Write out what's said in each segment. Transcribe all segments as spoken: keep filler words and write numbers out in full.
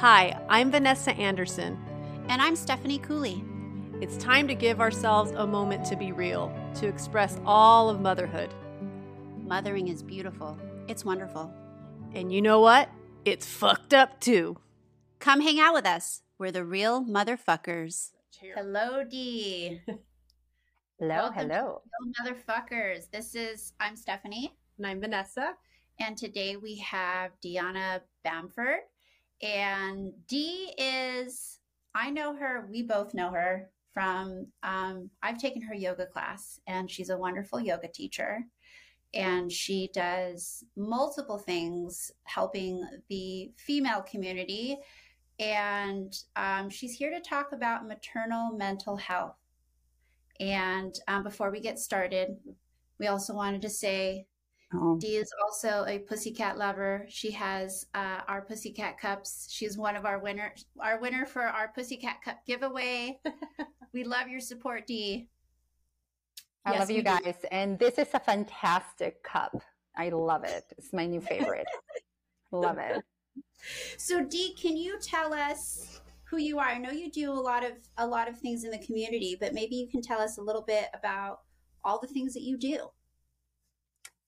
Hi, I'm Vanessa Anderson. And I'm Stephanie Cooley. It's time to give ourselves a moment to be real, to express all of motherhood. Mothering is beautiful. It's wonderful. And you know what? It's fucked up too. Come hang out with us. We're the real motherfuckers. Cheers. Hello, Dee. Hello, Welcome hello. Real motherfuckers. This is, I'm Stephanie. And I'm Vanessa. And today we have Diana Bamford. And Dee is, I know her, we both know her from, um, I've taken her yoga class, and she's a wonderful yoga teacher. And she does multiple things helping the female community. And um, she's here to talk about maternal mental health. And um, before we get started, we also wanted to say, oh. Dee is also a pussycat lover. She has uh, our pussycat cups. She's one of our winners, our winner for our pussycat cup giveaway. We love your support, Dee. I yes, love you guys. Do. And this is a fantastic cup. I love it. It's my new favorite. Love it. So Dee, can you tell us who you are? I know you do a lot of a lot of things in the community, but maybe you can tell us a little bit about all the things that you do.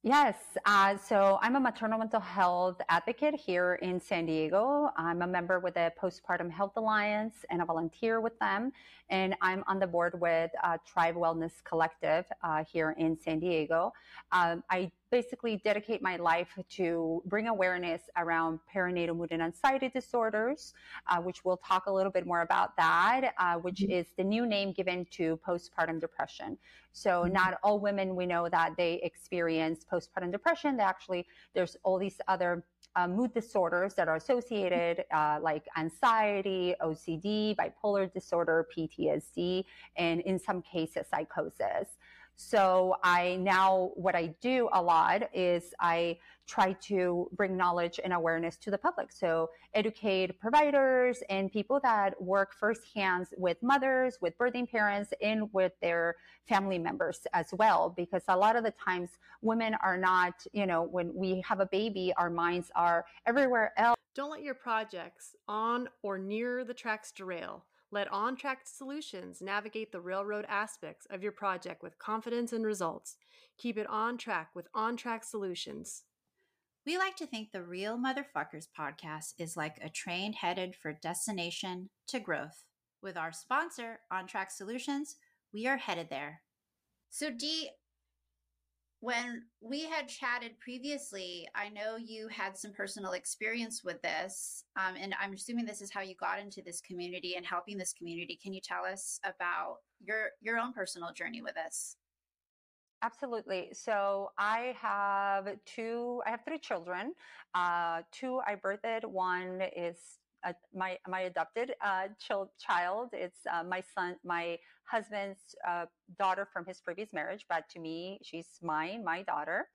Yes. Uh, so I'm a maternal mental health advocate here in San Diego. I'm a member with the Postpartum Health Alliance and a volunteer with them. And I'm on the board with uh, Tribe Wellness Collective uh, here in San Diego. Um, I basically dedicate my life to bring awareness around perinatal mood and anxiety disorders, uh, which we'll talk a little bit more about that, uh, which is the new name given to postpartum depression. So not all women, we know that they experience postpartum depression. They actually, there's all these other uh, mood disorders that are associated, uh, like anxiety, O C D, bipolar disorder, P T S D, and in some cases, psychosis. So I now what I do a lot is I try to bring knowledge and awareness to the public. So educate providers and people that work firsthand with mothers, with birthing parents, and with their family members as well. Because a lot of the times women are not, you know, when we have a baby, our minds are everywhere else. Don't let your projects on or near the tracks derail. Let OnTrack Solutions navigate the railroad aspects of your project with confidence and results. Keep it on track with OnTrack Solutions. We like to think the Real Motherfuckers podcast is like a train headed for destination to growth. With our sponsor, OnTrack Solutions, we are headed there. So Dee, when we had chatted previously, I know you had some personal experience with this, um, and I'm assuming this is how you got into this community and helping this community. Can you tell us about your, your own personal journey with this? Absolutely. So I have two, I have three children. Uh, two I birthed, one is Uh, my my adopted uh, child, child. It's uh, my son, my husband's uh, daughter from his previous marriage, but to me, she's mine, my daughter. Uh,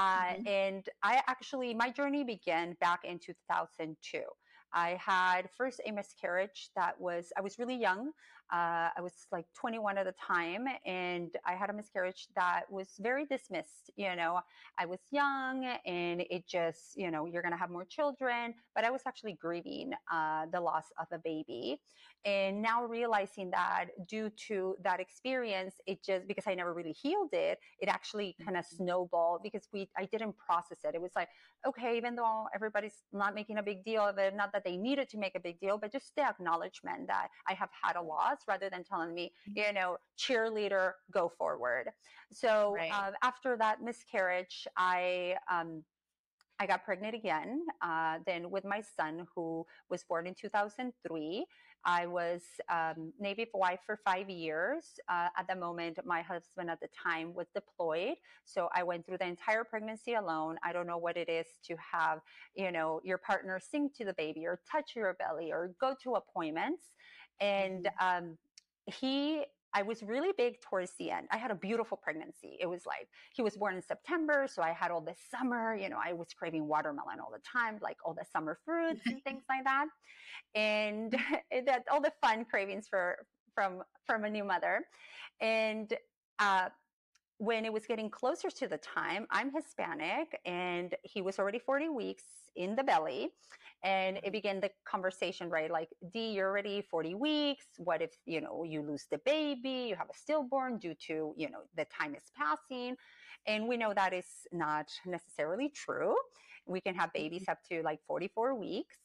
mm-hmm. And I actually, my journey began back in two thousand two. I had first a miscarriage that was, I was really young. Uh, I was like twenty-one at the time, and I had a miscarriage that was very dismissed. You know, I was young and it just, you know, you're going to have more children, but I was actually grieving uh, the loss of a baby. And now realizing that due to that experience, it just, because I never really healed it, it actually kind of snowballed because we, I didn't process it. It was like, okay, even though everybody's not making a big deal of it, not that they needed to make a big deal, but just the acknowledgement that I have had a loss rather than telling me, you know, cheerleader, go forward. So right. uh, after that miscarriage, I, um, I got pregnant again, uh, then with my son, who was born in two thousand three. I was um, Navy wife for five years. Uh, at the moment, my husband at the time was deployed. So I went through the entire pregnancy alone. I don't know what it is to have, you know, your partner sing to the baby or touch your belly or go to appointments. And um, he... I was really big towards the end. I had a beautiful pregnancy. It was like, he was born in September. So I had all this summer, you know, I was craving watermelon all the time, like all the summer fruits and things like that. And that all the fun cravings for, from, from a new mother. And, uh, when it was getting closer to the time, I'm Hispanic and he was already forty weeks in the belly. And it began the conversation, right? Like, D, you're already forty weeks. What if, you know, you lose the baby, you have a stillborn due to, you know, the time is passing. And we know that is not necessarily true. We can have babies up to like forty-four weeks,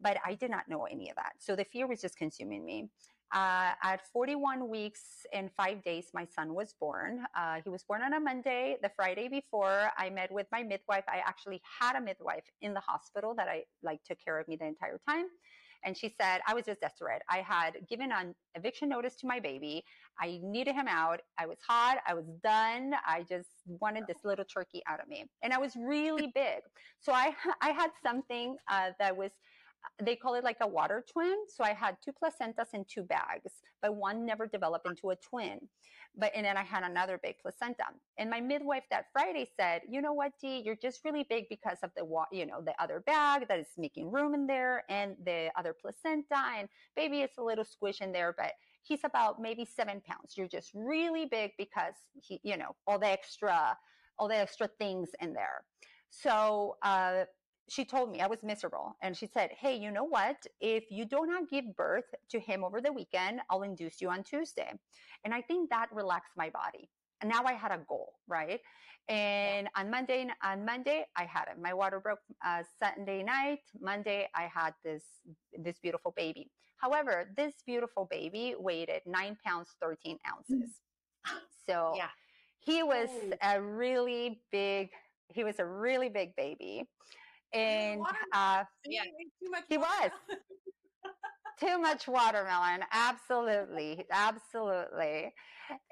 but I did not know any of that. So the fear was just consuming me. Uh, at forty-one weeks and five days, my son was born. Uh, he was born on a Monday. The Friday before, I met with my midwife. I actually had a midwife in the hospital that I like took care of me the entire time. And she said, I was just desperate. I had given an eviction notice to my baby. I needed him out. I was hot. I was done. I just wanted this little turkey out of me. And I was really big. So I, I had something uh, that was, they call it like a water twin. So I had two placentas and two bags, but one never developed into a twin. But, and then I had another big placenta. And my midwife that Friday said, you know what, Dee, you're just really big because of the, you know, the other bag that is making room in there and the other placenta, and baby, it's a little squish in there, but he's about maybe seven pounds. You're just really big because he, you know, all the extra, all the extra things in there. So, uh, she told me I was miserable, and she said, hey, you know what? If you do not give birth to him over the weekend, I'll induce you on Tuesday. And I think that relaxed my body. And now I had a goal, right? And yeah. on Monday, on Monday, I had it. My water broke uh, Sunday night. Monday, I had this, this beautiful baby. However, this beautiful bababy weighed nine pounds, thirteen ounces. Mm. So yeah. he was oh. a really big, he was a really big baby. And uh, yeah, too much he was too much watermelon. Absolutely. Absolutely.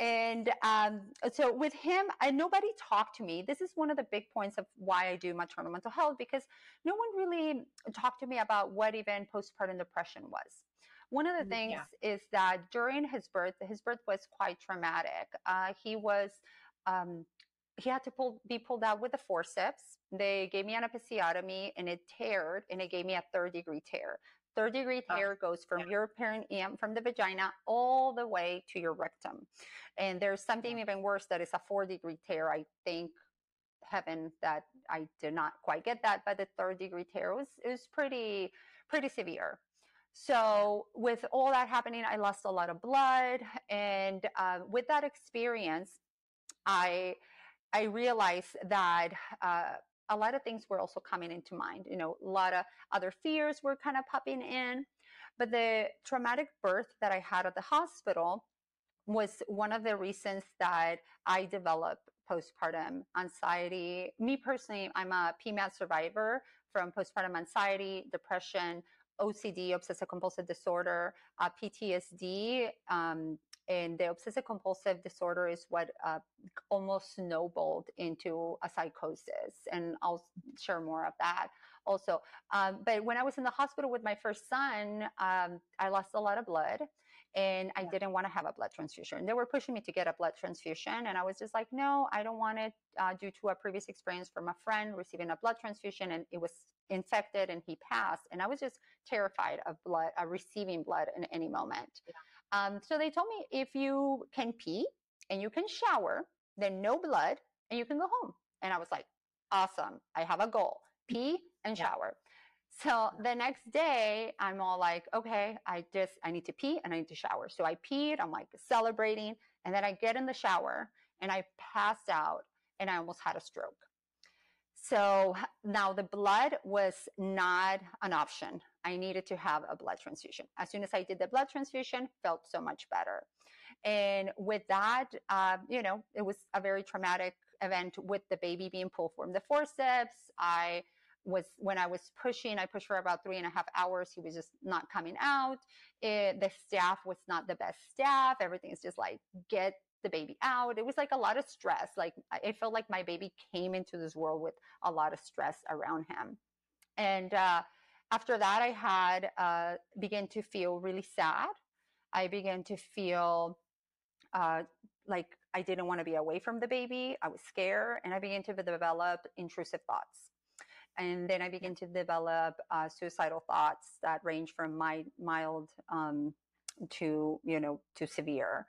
And um, so with him, I, nobody talked to me. This is one of the big points of why I do maternal mental health, because no one really talked to me about what even postpartum depression was. One of the things yeah. is that during his birth, his birth was quite traumatic. Uh, he was um, He had to pull, be pulled out with the forceps. They gave me an episiotomy, and it teared, and it gave me a third-degree tear. Third-degree tear oh, goes from yeah. your perineum, from the vagina, all the way to your rectum. And there's something even worse that is a four-degree tear. I thank heaven that I did not quite get that, but the third-degree tear was it was pretty pretty severe. So with all that happening, I lost a lot of blood, and uh, with that experience, I. I realized that uh, a lot of things were also coming into mind. You know, a lot of other fears were kind of popping in. But the traumatic birth that I had at the hospital was one of the reasons that I developed postpartum anxiety. Me personally, I'm a P M A D survivor from postpartum anxiety, depression, O C D, obsessive compulsive disorder, uh, P T S D, um, and the obsessive compulsive disorder is what uh, almost snowballed into a psychosis. And I'll share more of that also. Um, but when I was in the hospital with my first son, um, I lost a lot of blood, and I yeah. didn't want to have a blood transfusion. They were pushing me to get a blood transfusion. And I was just like, no, I don't want it uh, due to a previous experience from a friend receiving a blood transfusion. And it was infected and he passed. And I was just terrified of blood, uh, receiving blood in any moment. Yeah. Um, so they told me, if you can pee and you can shower, then no blood, and you can go home. And I was like, awesome. I have a goal, pee and shower. Yeah. So the next day I'm all like, okay, I just, I need to pee and I need to shower. So I peed, I'm like celebrating. And then I get in the shower and I passed out and I almost had a stroke. So now the blood was not an option. I needed to have a blood transfusion. As soon as I did the blood transfusion, felt so much better. And with that, uh, you know, it was a very traumatic event with the baby being pulled from the forceps. I was, when I was pushing, I pushed for about three and a half hours. He was just not coming out. It, the staff was not the best staff. Everything is just like, get the baby out. It was like a lot of stress. Like it felt like my baby came into this world with a lot of stress around him. And, uh, after that, I had uh, began to feel really sad. I began to feel uh, like I didn't want to be away from the baby. I was scared, and I began to develop intrusive thoughts. And then I began to develop uh, suicidal thoughts that range from my, mild um, to, you know, to severe.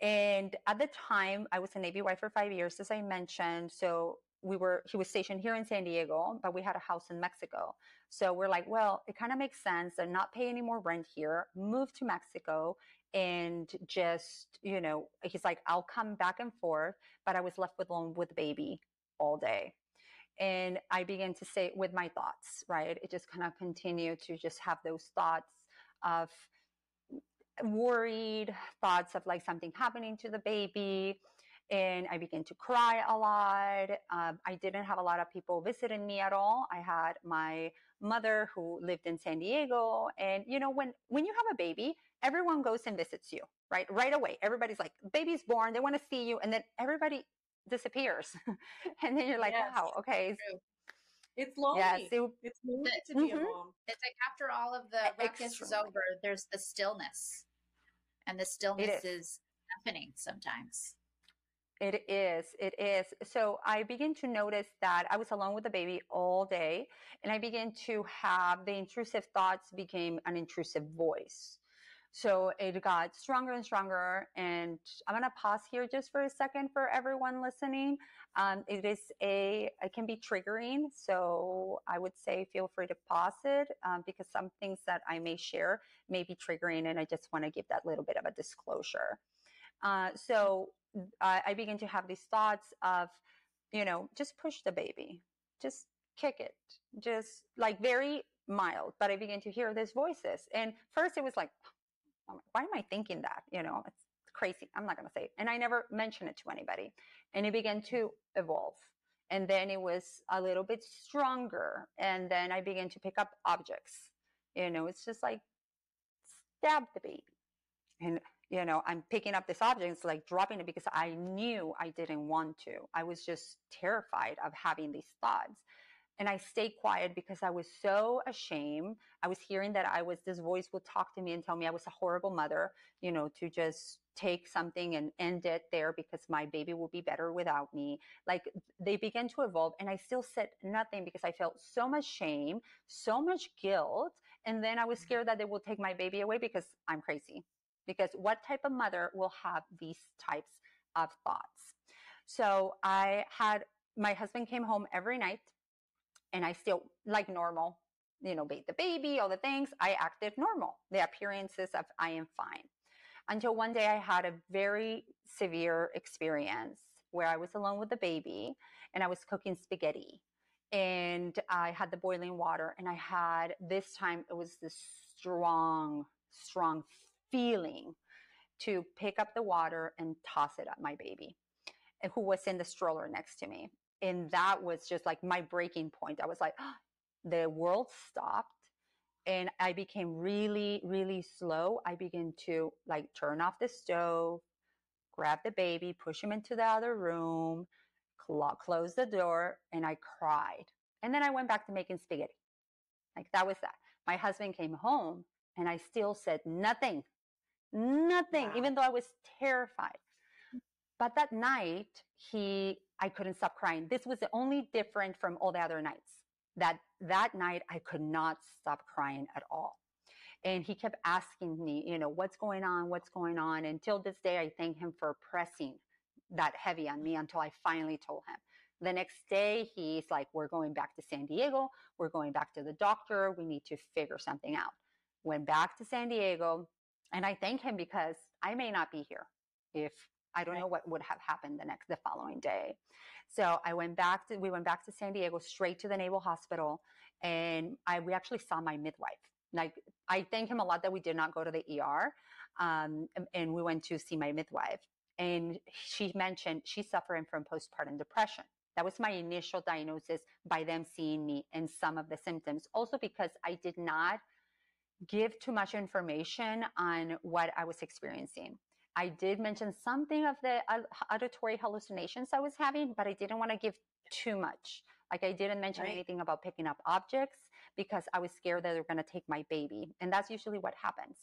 And at the time, I was a Navy wife for five years, as I mentioned. So we were, he was stationed here in San Diego, but we had a house in Mexico. So we're like, well, it kind of makes sense and not pay any more rent here, move to Mexico and just, you know, he's like, I'll come back and forth, but I was left with alone with the baby all day. And I began to say with my thoughts, right? It just kind of continued to just have those thoughts of worried thoughts of like something happening to the baby. And I began to cry a lot. Um, I didn't have a lot of people visiting me at all. I had my mother who lived in San Diego. And, you know, when, when you have a baby, everyone goes and visits you, right? Right away. Everybody's like, baby's born. They want to see you. And then everybody disappears. And then you're like, yes, wow, okay. True. It's lonely. Yes, it, it's lonely the, to be mm-hmm. a mom. It's like after all of the ruckus is over, there's the stillness. And the stillness is. is happening sometimes. It is. It is. So I begin to notice that I was alone with the baby all day, and I began to have the intrusive thoughts became an intrusive voice. So it got stronger and stronger. And I'm going to pause here just for a second for everyone listening. Um, it is a, it can be triggering. So I would say feel free to pause it um, because some things that I may share may be triggering. And I just want to give that little bit of a disclosure. Uh, so I began to have these thoughts of, you know, just push the baby, just kick it, just like very mild. But I began to hear these voices. And first it was like, why am I thinking that? You know, it's crazy. I'm not going to say it. And I never mentioned it to anybody. And it began to evolve. And then it was a little bit stronger. And then I began to pick up objects. You know, it's just like stab the baby. And you know, I'm picking up this object, it's like dropping it because I knew I didn't want to. I was just terrified of having these thoughts. And I stayed quiet because I was so ashamed. I was hearing that I was, this voice would talk to me and tell me I was a horrible mother, you know, to just take something and end it there because my baby will be better without me. Like they began to evolve and I still said nothing because I felt so much shame, so much guilt. And then I was scared that they will take my baby away because I'm crazy. Because what type of mother will have these types of thoughts? So I had, my husband came home every night and I still like normal, you know, bathe the baby, all the things. I acted normal, the appearances of I am fine. Until one day I had a very severe experience where I was alone with the baby and I was cooking spaghetti and I had the boiling water and I had this time, it was this strong, strong feeling to pick up the water and toss it at my baby who was in the stroller next to me. And that was just like my breaking point. I was like, oh, the world stopped. And I became really, really slow. I began to like turn off the stove, grab the baby, push him into the other room, close the door. And I cried. And then I went back to making spaghetti. Like that was that. My husband came home and I still said nothing. Nothing, wow. Even though I was terrified. But that night, he, I couldn't stop crying. This was the only different from all the other nights. That that night, I could not stop crying at all. And he kept asking me, you know, what's going on? What's going on? Until this day, I thank him for pressing that heavy on me until I finally told him. The next day, he's like, we're going back to San Diego. We're going back to the doctor. We need to figure something out. Went back to San Diego. And I thank him because I may not be here if I don't know what would have happened the next, the following day. So I went back to, we went back to San Diego, straight to the Naval Hospital. And I, we actually saw my midwife. Like I thank him a lot that we did not go to the E R. Um, and, and we went to see my midwife and she mentioned she's suffering from postpartum depression. That was my initial diagnosis by them seeing me and some of the symptoms. Also because I did not give too much information on what I was experiencing. I did mention something of the auditory hallucinations I was having, but I didn't want to give too much. Like I didn't mention right. anything about picking up objects because I was scared that they were going to take my baby. And that's usually what happens.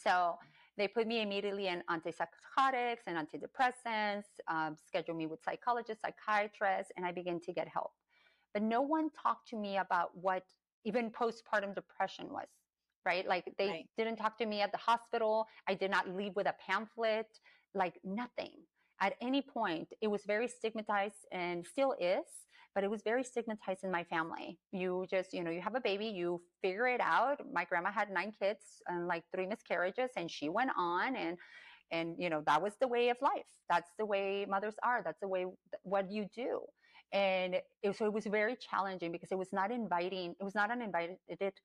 So they put me immediately in antipsychotics and antidepressants, um, scheduled me with psychologists, psychiatrists, and I began to get help. But no one talked to me about what even postpartum depression was. Right? Like they right. didn't talk to me at the hospital. I did not leave with a pamphlet, like nothing. At any point, it was very stigmatized and still is but it was very stigmatized in my family. You just, you know, you have a baby, you figure it out. My grandma had nine kids and like three miscarriages, and she went on, and, and, you know, that was the way of life. That's the way mothers are. That's the way, what you do. And it, so it was very challenging because it was not inviting. It was not an invited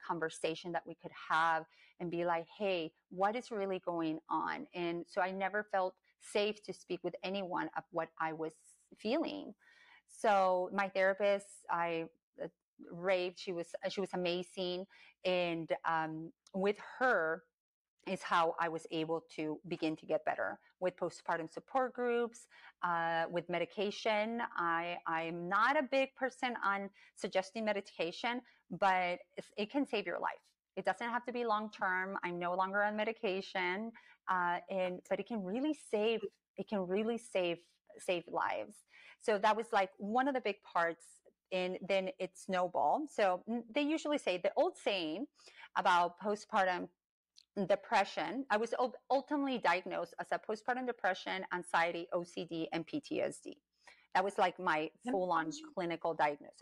conversation that we could have and be like, hey, what is really going on? And so I never felt safe to speak with anyone of what I was feeling. So my therapist, I uh, raved. She was, she was amazing. And um, with her is how I was able to begin to get better, with postpartum support groups, uh, with medication. I, I'm not a big person on suggesting medication, but it can save your life. It doesn't have to be long-term. I'm no longer on medication, uh, and, but it can really save, it can really save, save lives. So that was like one of the big parts. And then it snowballed. So they usually say the old saying about postpartum depression. I was ultimately diagnosed as a postpartum depression, anxiety, O C D, and P T S D. That was like my full-on clinical diagnosis.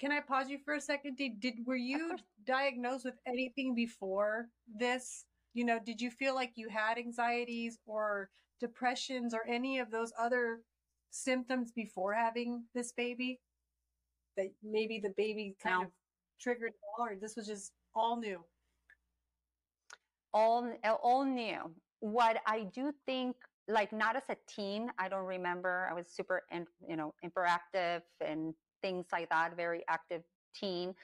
Can I pause you for a second? Did, did were you diagnosed with anything before this? You know, did you feel like you had anxieties or depressions or any of those other symptoms before having this baby? That maybe the baby kind no. of triggered it all, or this was just all new? All, all new. What I do think, like not as a teen, I don't remember. I was super, in, you know, hyperactive and things like that, very active teen,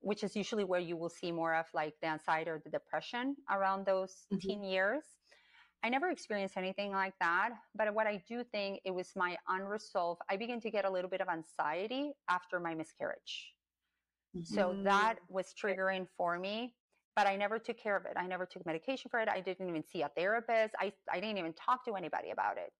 which is usually where you will see more of like the anxiety or the depression around those mm-hmm. teen years. I never experienced anything like that. But what I do think, it was my unresolved. I began to get a little bit of anxiety after my miscarriage. Mm-hmm. So that was triggering for me. But I never took care of it. I never took medication for it. I didn't even see a therapist. I, I didn't even talk to anybody about it.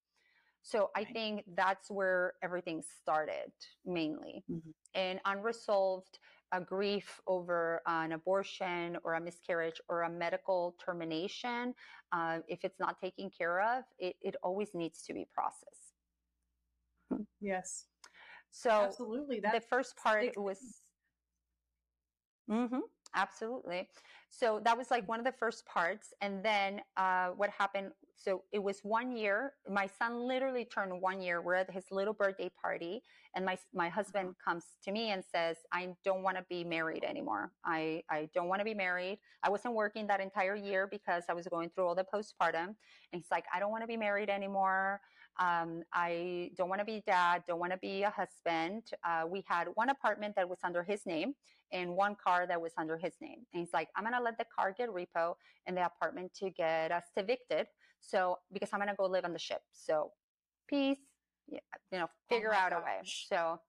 So I think that's where everything started mainly. Mm-hmm. And unresolved uh, grief over an abortion or a miscarriage or a medical termination, uh, if it's not taken care of, it, it always needs to be processed. Yes. So absolutely. That's the first part was... Mm-hmm. Absolutely. So that was like one of the first parts. And then uh, what happened, so it was one year. My son literally turned one year. We're at his little birthday party. And my my husband comes to me and says, I don't want to be married anymore. I, I don't want to be married. I wasn't working that entire year because I was going through all the postpartum. And he's like, I don't want to be married anymore. Um, I don't want to be dad. Don't want to be a husband. Uh, we had one apartment that was under his name and one car that was under his his name. And he's like, I'm going to let the car get repo and the apartment to get us evicted. So, because I'm going to go live on the ship. So peace, yeah, you know, figure oh out gosh. a way. So,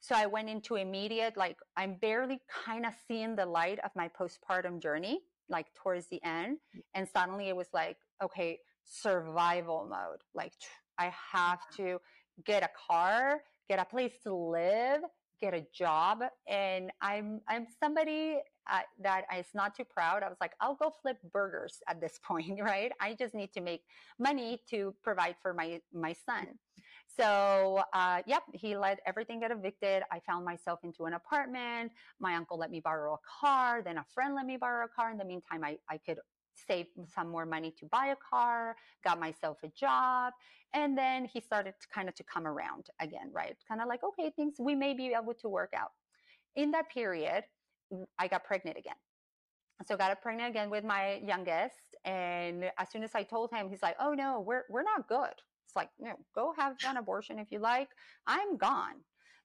so I went into immediate, like I'm barely kind of seeing the light of my postpartum journey, like towards the end. And suddenly it was like, okay, survival mode. Like I have to get a car, get a place to live, get a job. And I'm, I'm somebody uh, that is not too proud. I was like, I'll go flip burgers at this point, right? I just need to make money to provide for my, my son. So, uh, yep, he let everything get evicted. I found myself into an apartment. My uncle let me borrow a car. Then a friend let me borrow a car. In the meantime, I, I could save some more money to buy a car, got myself a job. And then he started to kind of to come around again, right? Kind of like, okay, things we may be able to work out. In that period, I got pregnant again. So got pregnant again with my youngest. And as soon as I told him, he's like, oh no, we're, we're not good. It's like, no, go have an abortion if you like. I'm gone.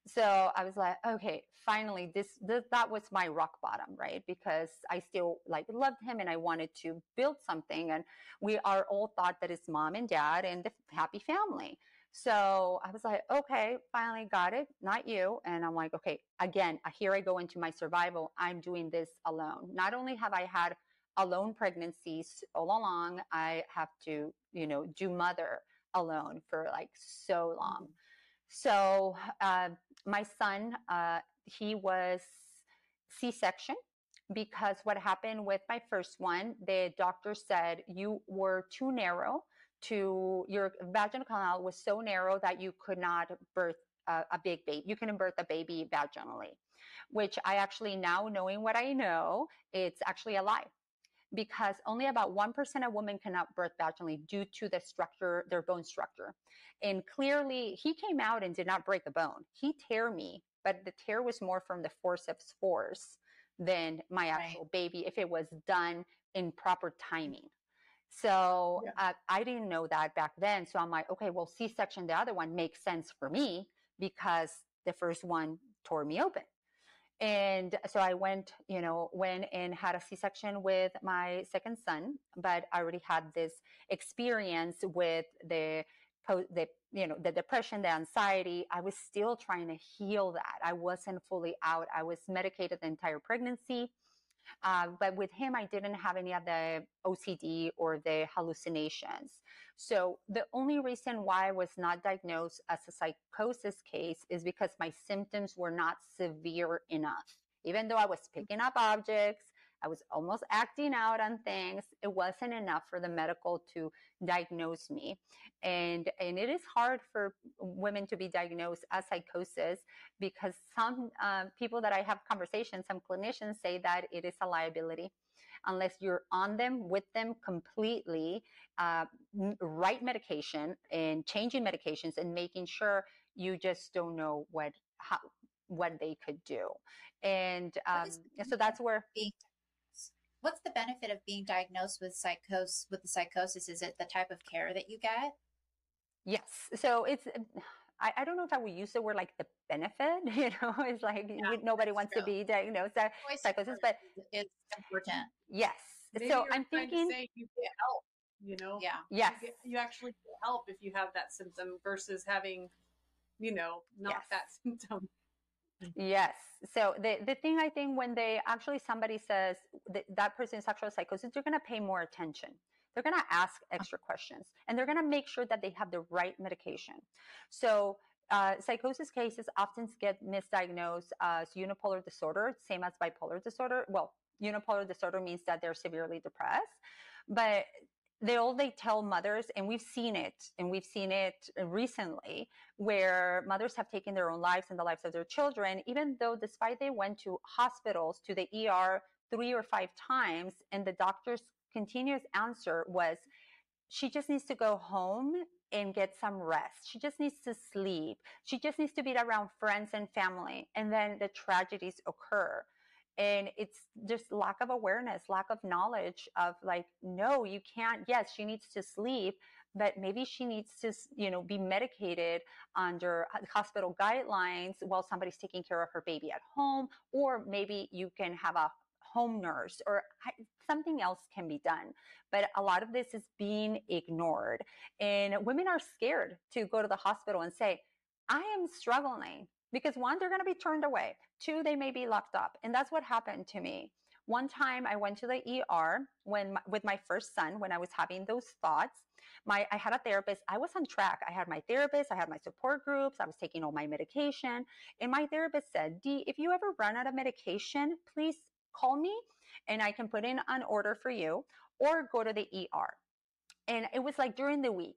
So I was like, okay, finally, this, this, that was my rock bottom, right? Because I still like loved him and I wanted to build something. And we are all thought that it's mom and dad and the happy family. So I was like, okay, finally got it. Not you. And I'm like, okay, again, here I go into my survival. I'm doing this alone. Not only have I had alone pregnancies all along, I have to, you know, do mother alone for like so long. So uh, my son, uh, he was C-section because what happened with my first one, the doctor said you were too narrow to your vaginal canal was so narrow that you could not birth a, a big baby. You can birth a baby vaginally, which I actually now, knowing what I know, it's actually a lie, because only about one percent of women cannot birth vaginally due to the structure, their bone structure. And clearly he came out and did not break a bone. He tore me, but the tear was more from the forceps force than my actual right. baby, if it was done in proper timing. So yeah. uh, I didn't know that back then. So I'm like, okay, well, C-section, the other one makes sense for me because the first one tore me open. And so I went, you know, went and had a C-section with my second son, but I already had this experience with the, the, you know, the depression, the anxiety. I was still trying to heal that. I wasn't fully out. I was medicated the entire pregnancy. Uh, but with him, I didn't have any of the O C D or the hallucinations. So the only reason why I was not diagnosed as a psychosis case is because my symptoms were not severe enough. Even though I was picking up objects, I was almost acting out on things, it wasn't enough for the medical to diagnose me. And, and it is hard for women to be diagnosed as psychosis because some uh, people that I have conversations, some clinicians say that it is a liability. Unless you're on them, with them completely, uh, right medication and changing medications and making sure you just don't know what, how, what they could do. And um, so that's where... What's the benefit of being diagnosed with psychosis? With the psychosis, is it the type of care that you get? Yes. So it's, I, I don't know if I would use the word like the benefit, you know, it's like yeah, nobody wants true. to be diagnosed with psychosis, but it's important. Yes. Maybe so I'm thinking say you get help, you know? Yeah. Yes. You, get, you actually get help if you have that symptom versus having, you know, not yes. that symptom. Yes. So the, the thing I think when they actually, somebody says that, that person is actually psychosis, they're going to pay more attention. They're going to ask extra questions and they're going to make sure that they have the right medication. So uh, psychosis cases often get misdiagnosed as unipolar disorder, same as bipolar disorder. Well, unipolar disorder means that they're severely depressed, but they all they tell mothers, and we've seen it, and we've seen it recently, where mothers have taken their own lives and the lives of their children, even though despite they went to hospitals, to the E R three or five times, and the doctor's continuous answer was, she just needs to go home and get some rest. She just needs to sleep. She just needs to be around friends and family. And then the tragedies occur. And it's just lack of awareness, lack of knowledge of like, no, you can't. Yes, she needs to sleep, but maybe she needs to, you know, be medicated under hospital guidelines while somebody's taking care of her baby at home, or maybe you can have a home nurse or something else can be done. But a lot of this is being ignored. And women are scared to go to the hospital and say, I am struggling. Because one, they're going to be turned away. Two, they may be locked up. And that's what happened to me. One time I went to the E R when my, with my first son, when I was having those thoughts, my, I had a therapist. I was on track. I had my therapist. I had my support groups. I was taking all my medication. And my therapist said, Dee, if you ever run out of medication, please call me and I can put in an order for you or go to the E R. And it was like during the week.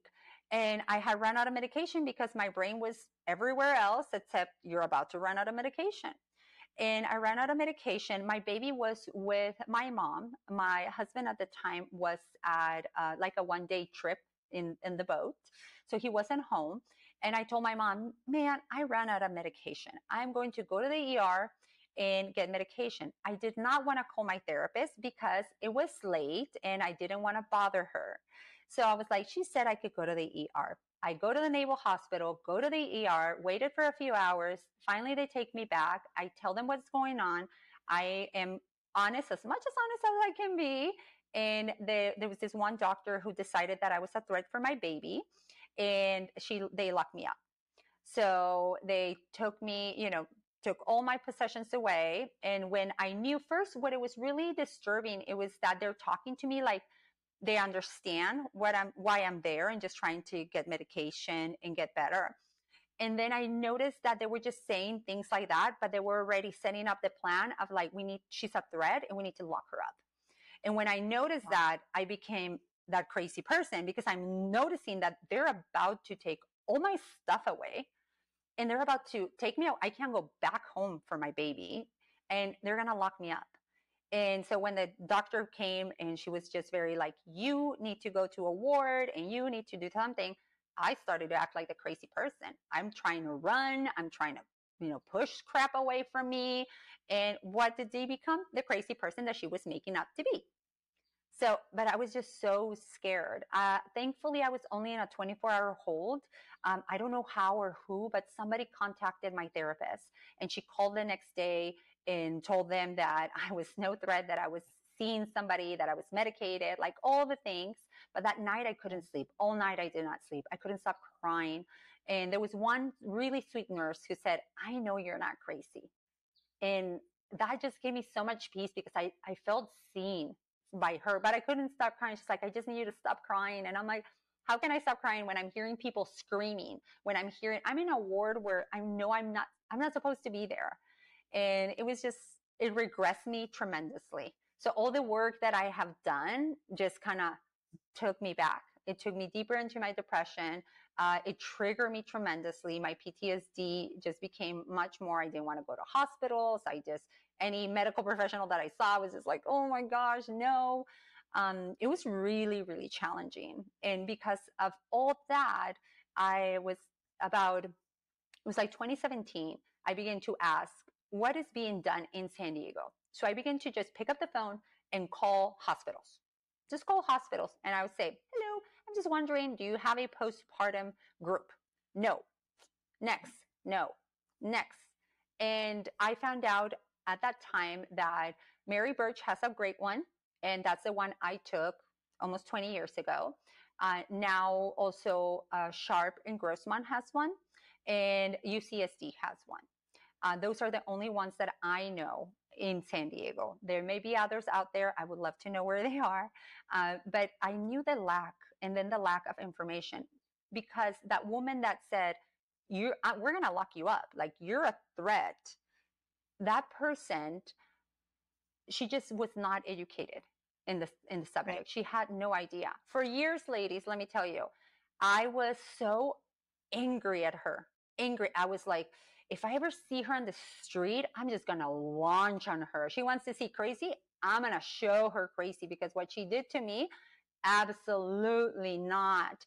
And I had run out of medication because my brain was everywhere else except you're about to run out of medication. And I ran out of medication. My baby was with my mom. My husband at the time was at uh, like a one day trip in, in the boat. So he wasn't home. And I told my mom, man, I ran out of medication. I'm going to go to the E R and get medication. I did not want to call my therapist because it was late and I didn't want to bother her. So I was like, she said I could go to the E R. I go to the Naval Hospital, go to the E R, waited for a few hours. Finally, they take me back. I tell them what's going on. I am honest, as much as honest as I can be. And the, there was this one doctor who decided that I was a threat for my baby. And she, they locked me up. So they took me, you know, took all my possessions away. And when I knew first what it was really disturbing, it was that they're talking to me like, they understand what I'm, why I'm there and just trying to get medication and get better. And then I noticed that they were just saying things like that, but they were already setting up the plan of like, we need, she's a threat and we need to lock her up. And when I noticed wow. that, I became that crazy person because I'm noticing that they're about to take all my stuff away and they're about to take me out. I can't go back home for my baby, and they're going to lock me up. And so when the doctor came and she was just very like, you need to go to a ward and you need to do something, I started to act like a crazy person. I'm trying to run. I'm trying to, you know, push crap away from me. And what did they become? The crazy person that she was making up to be. So, but I was just so scared. Uh, thankfully, I was only in a twenty-four hour hold. Um, I don't know how or who, but somebody contacted my therapist, and she called the next day and told them that I was no threat, that I was seeing somebody, that I was medicated, like all the things. But that night I couldn't sleep. All night I did not sleep. I couldn't stop crying. And there was one really sweet nurse who said, I know you're not crazy. And that just gave me so much peace, because I, I felt seen by her, but I couldn't stop crying. She's like, I just need you to stop crying. And I'm like, how can I stop crying when I'm hearing people screaming, when I'm hearing, I'm in a ward where I know I'm not, I'm not supposed to be there. And it was just, it regressed me tremendously. So all the work that I have done just kind of took me back. It took me deeper into my depression. Uh, it triggered me tremendously. My P T S D just became much more. I didn't want to go to hospitals. I just, any medical professional that I saw was just like, oh my gosh, no. Um, it was really, really challenging. And because of all that, I was about, it was like twenty seventeen, I began to ask, what is being done in San Diego? So I began to just pick up the phone and call hospitals. Just call hospitals. And I would say, hello, I'm just wondering, do you have a postpartum group? No. Next. No. Next. And I found out at that time that Mary Birch has a great one. And that's the one I took almost twenty years ago. Uh, now also uh, Sharp and Grossmont has one. And U C S D has one. Uh, those are the only ones that I know in San Diego. There may be others out there. I would love to know where they are. Uh, but I knew the lack, and then the lack of information, because that woman that said, "You, uh, we're going to lock you up. Like, you're a threat." That person, she just was not educated in the, in the subject. Right. She had no idea. For years, ladies, let me tell you, I was so angry at her. Angry. I was like, if I ever see her on the street, I'm just going to launch on her. She wants to see crazy. I'm going to show her crazy, because what she did to me, absolutely not.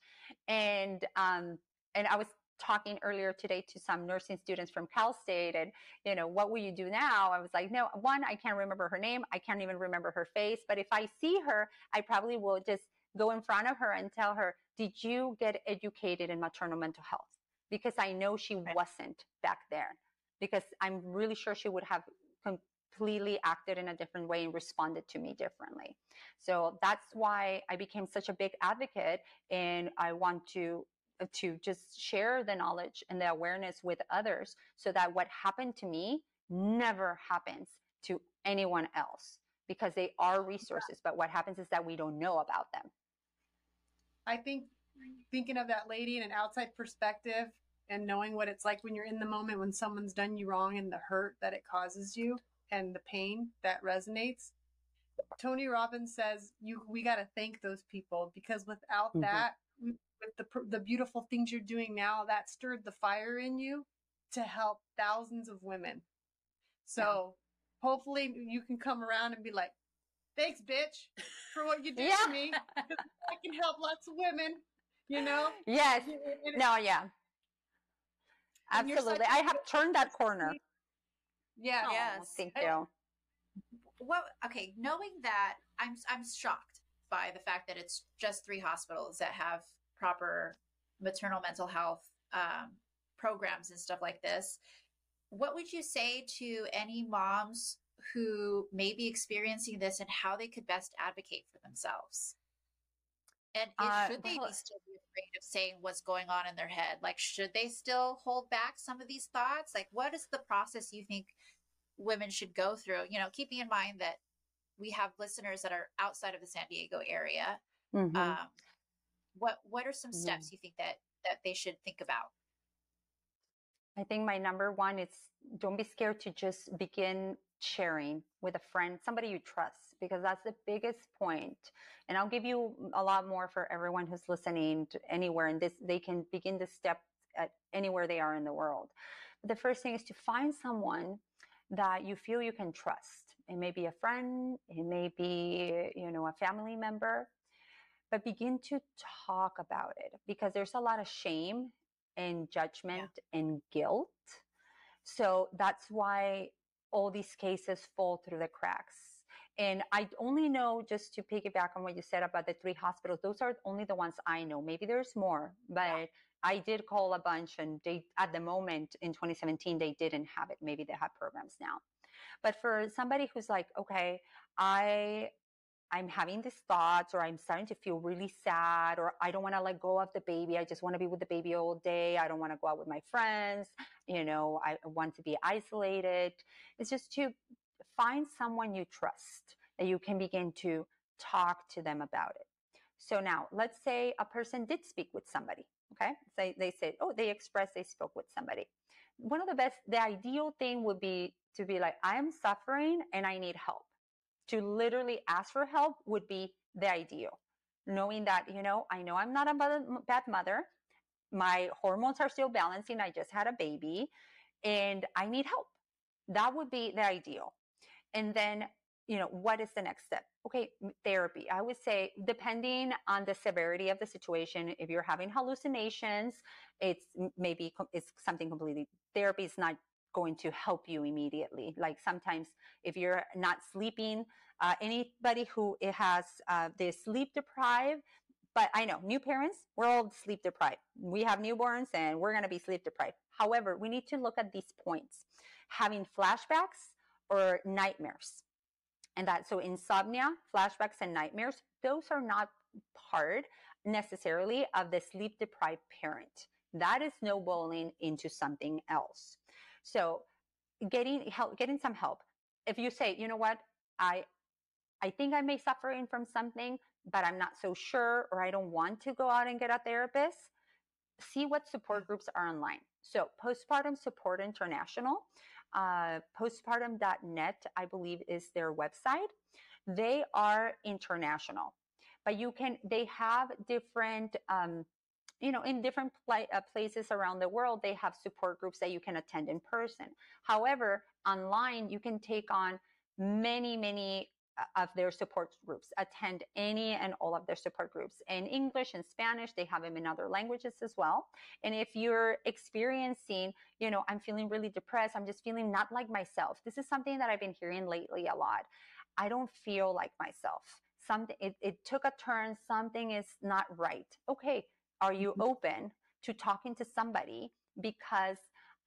And, um, and I was talking earlier today to some nursing students from Cal State, and, you know, what will you do now? I was like, no, one, I can't remember her name. I can't even remember her face. But if I see her, I probably will just go in front of her and tell her, did you get educated in maternal mental health? Because I know she wasn't back there, because I'm really sure she would have completely acted in a different way and responded to me differently. So that's why I became such a big advocate, and I want to to just share the knowledge and the awareness with others, so that what happened to me never happens to anyone else, because they are resources, but what happens is that we don't know about them. I think thinking of that lady in an outside perspective and knowing what it's like when you're in the moment, when someone's done you wrong, and the hurt that it causes you and the pain that resonates. Tony Robbins says, "You, we got to thank those people, because without mm-hmm. that, with the, the beautiful things you're doing now, that stirred the fire in you to help thousands of women." So yeah. Hopefully you can come around and be like, thanks, bitch, for what you did yeah. to me. I can help lots of women. You know? Yes. No, yeah. Absolutely. I have turned that corner. Yeah. Yes. Thank you. Well, okay. Knowing that, I'm, I'm shocked by the fact that it's just three hospitals that have proper maternal mental health um, programs and stuff like this. What would you say to any moms who may be experiencing this, and how they could best advocate for themselves? And uh, should they well, be still be afraid of saying what's going on in their head? Like, should they still hold back some of these thoughts? Like, what is the process you think women should go through? You know, keeping in mind that we have listeners that are outside of the San Diego area. Mm-hmm. Um, what what are some mm-hmm. steps you think that that they should think about? I think my number one is, don't be scared to just begin sharing with a friend, somebody you trust, because that's the biggest point. And I'll give you a lot more for everyone who's listening to anywhere. And this, they can begin this step at anywhere they are in the world. But the first thing is to find someone that you feel you can trust. It may be a friend, it may be, you know, a family member, but begin to talk about it, because there's a lot of shame and judgment yeah. and guilt. So that's why all these cases fall through the cracks. And I only know, just to piggyback on what you said about the three hospitals, those are only the ones I know. Maybe there's more, but yeah. I did call a bunch, and they, at the moment in twenty seventeen, they didn't have it. Maybe they have programs now. But for somebody who's like, okay, I, I'm having these thoughts, or I'm starting to feel really sad, or I don't want to let go of the baby. I just want to be with the baby all day. I don't want to go out with my friends. You know, I want to be isolated. It's just to find someone you trust that you can begin to talk to them about it. So now let's say a person did speak with somebody. Okay. So they said, oh, they expressed, they spoke with somebody. One of the best, the ideal thing would be to be like, I am suffering and I need help. To literally ask for help would be the ideal. Knowing that, you know, I know I'm not a bad mother. My hormones are still balancing. I just had a baby and I need help. That would be the ideal. And then, you know, what is the next step? Okay, therapy. I would say, depending on the severity of the situation, if you're having hallucinations, it's maybe it's something completely, therapy is not going to help you immediately. Like sometimes if you're not sleeping, uh, anybody who it has, uh, they're sleep deprived, but I know new parents, we're all sleep deprived. We have newborns and we're going to be sleep deprived. However, we need to look at these points, having flashbacks or nightmares, and that. So insomnia, flashbacks and nightmares, those are not part necessarily of the sleep deprived parent. That is snowballing into something else. So getting help, getting some help. If you say, you know what, I, I think I may suffering from something, but I'm not so sure, or I don't want to go out and get a therapist, see what support groups are online. So Postpartum Support International, uh, postpartum dot net, I believe is their website. They are international, but you can, they have different, um, you know, in different pl- uh, places around the world, they have support groups that you can attend in person. However, online, you can take on many, many uh, of their support groups, attend any and all of their support groups in English and Spanish. They have them in other languages as well. And if you're experiencing, you know, I'm feeling really depressed, I'm just feeling not like myself. This is something that I've been hearing lately a lot. I don't feel like myself. Something, it, it took a turn. Something is not right. Okay. Are you open to talking to somebody? Because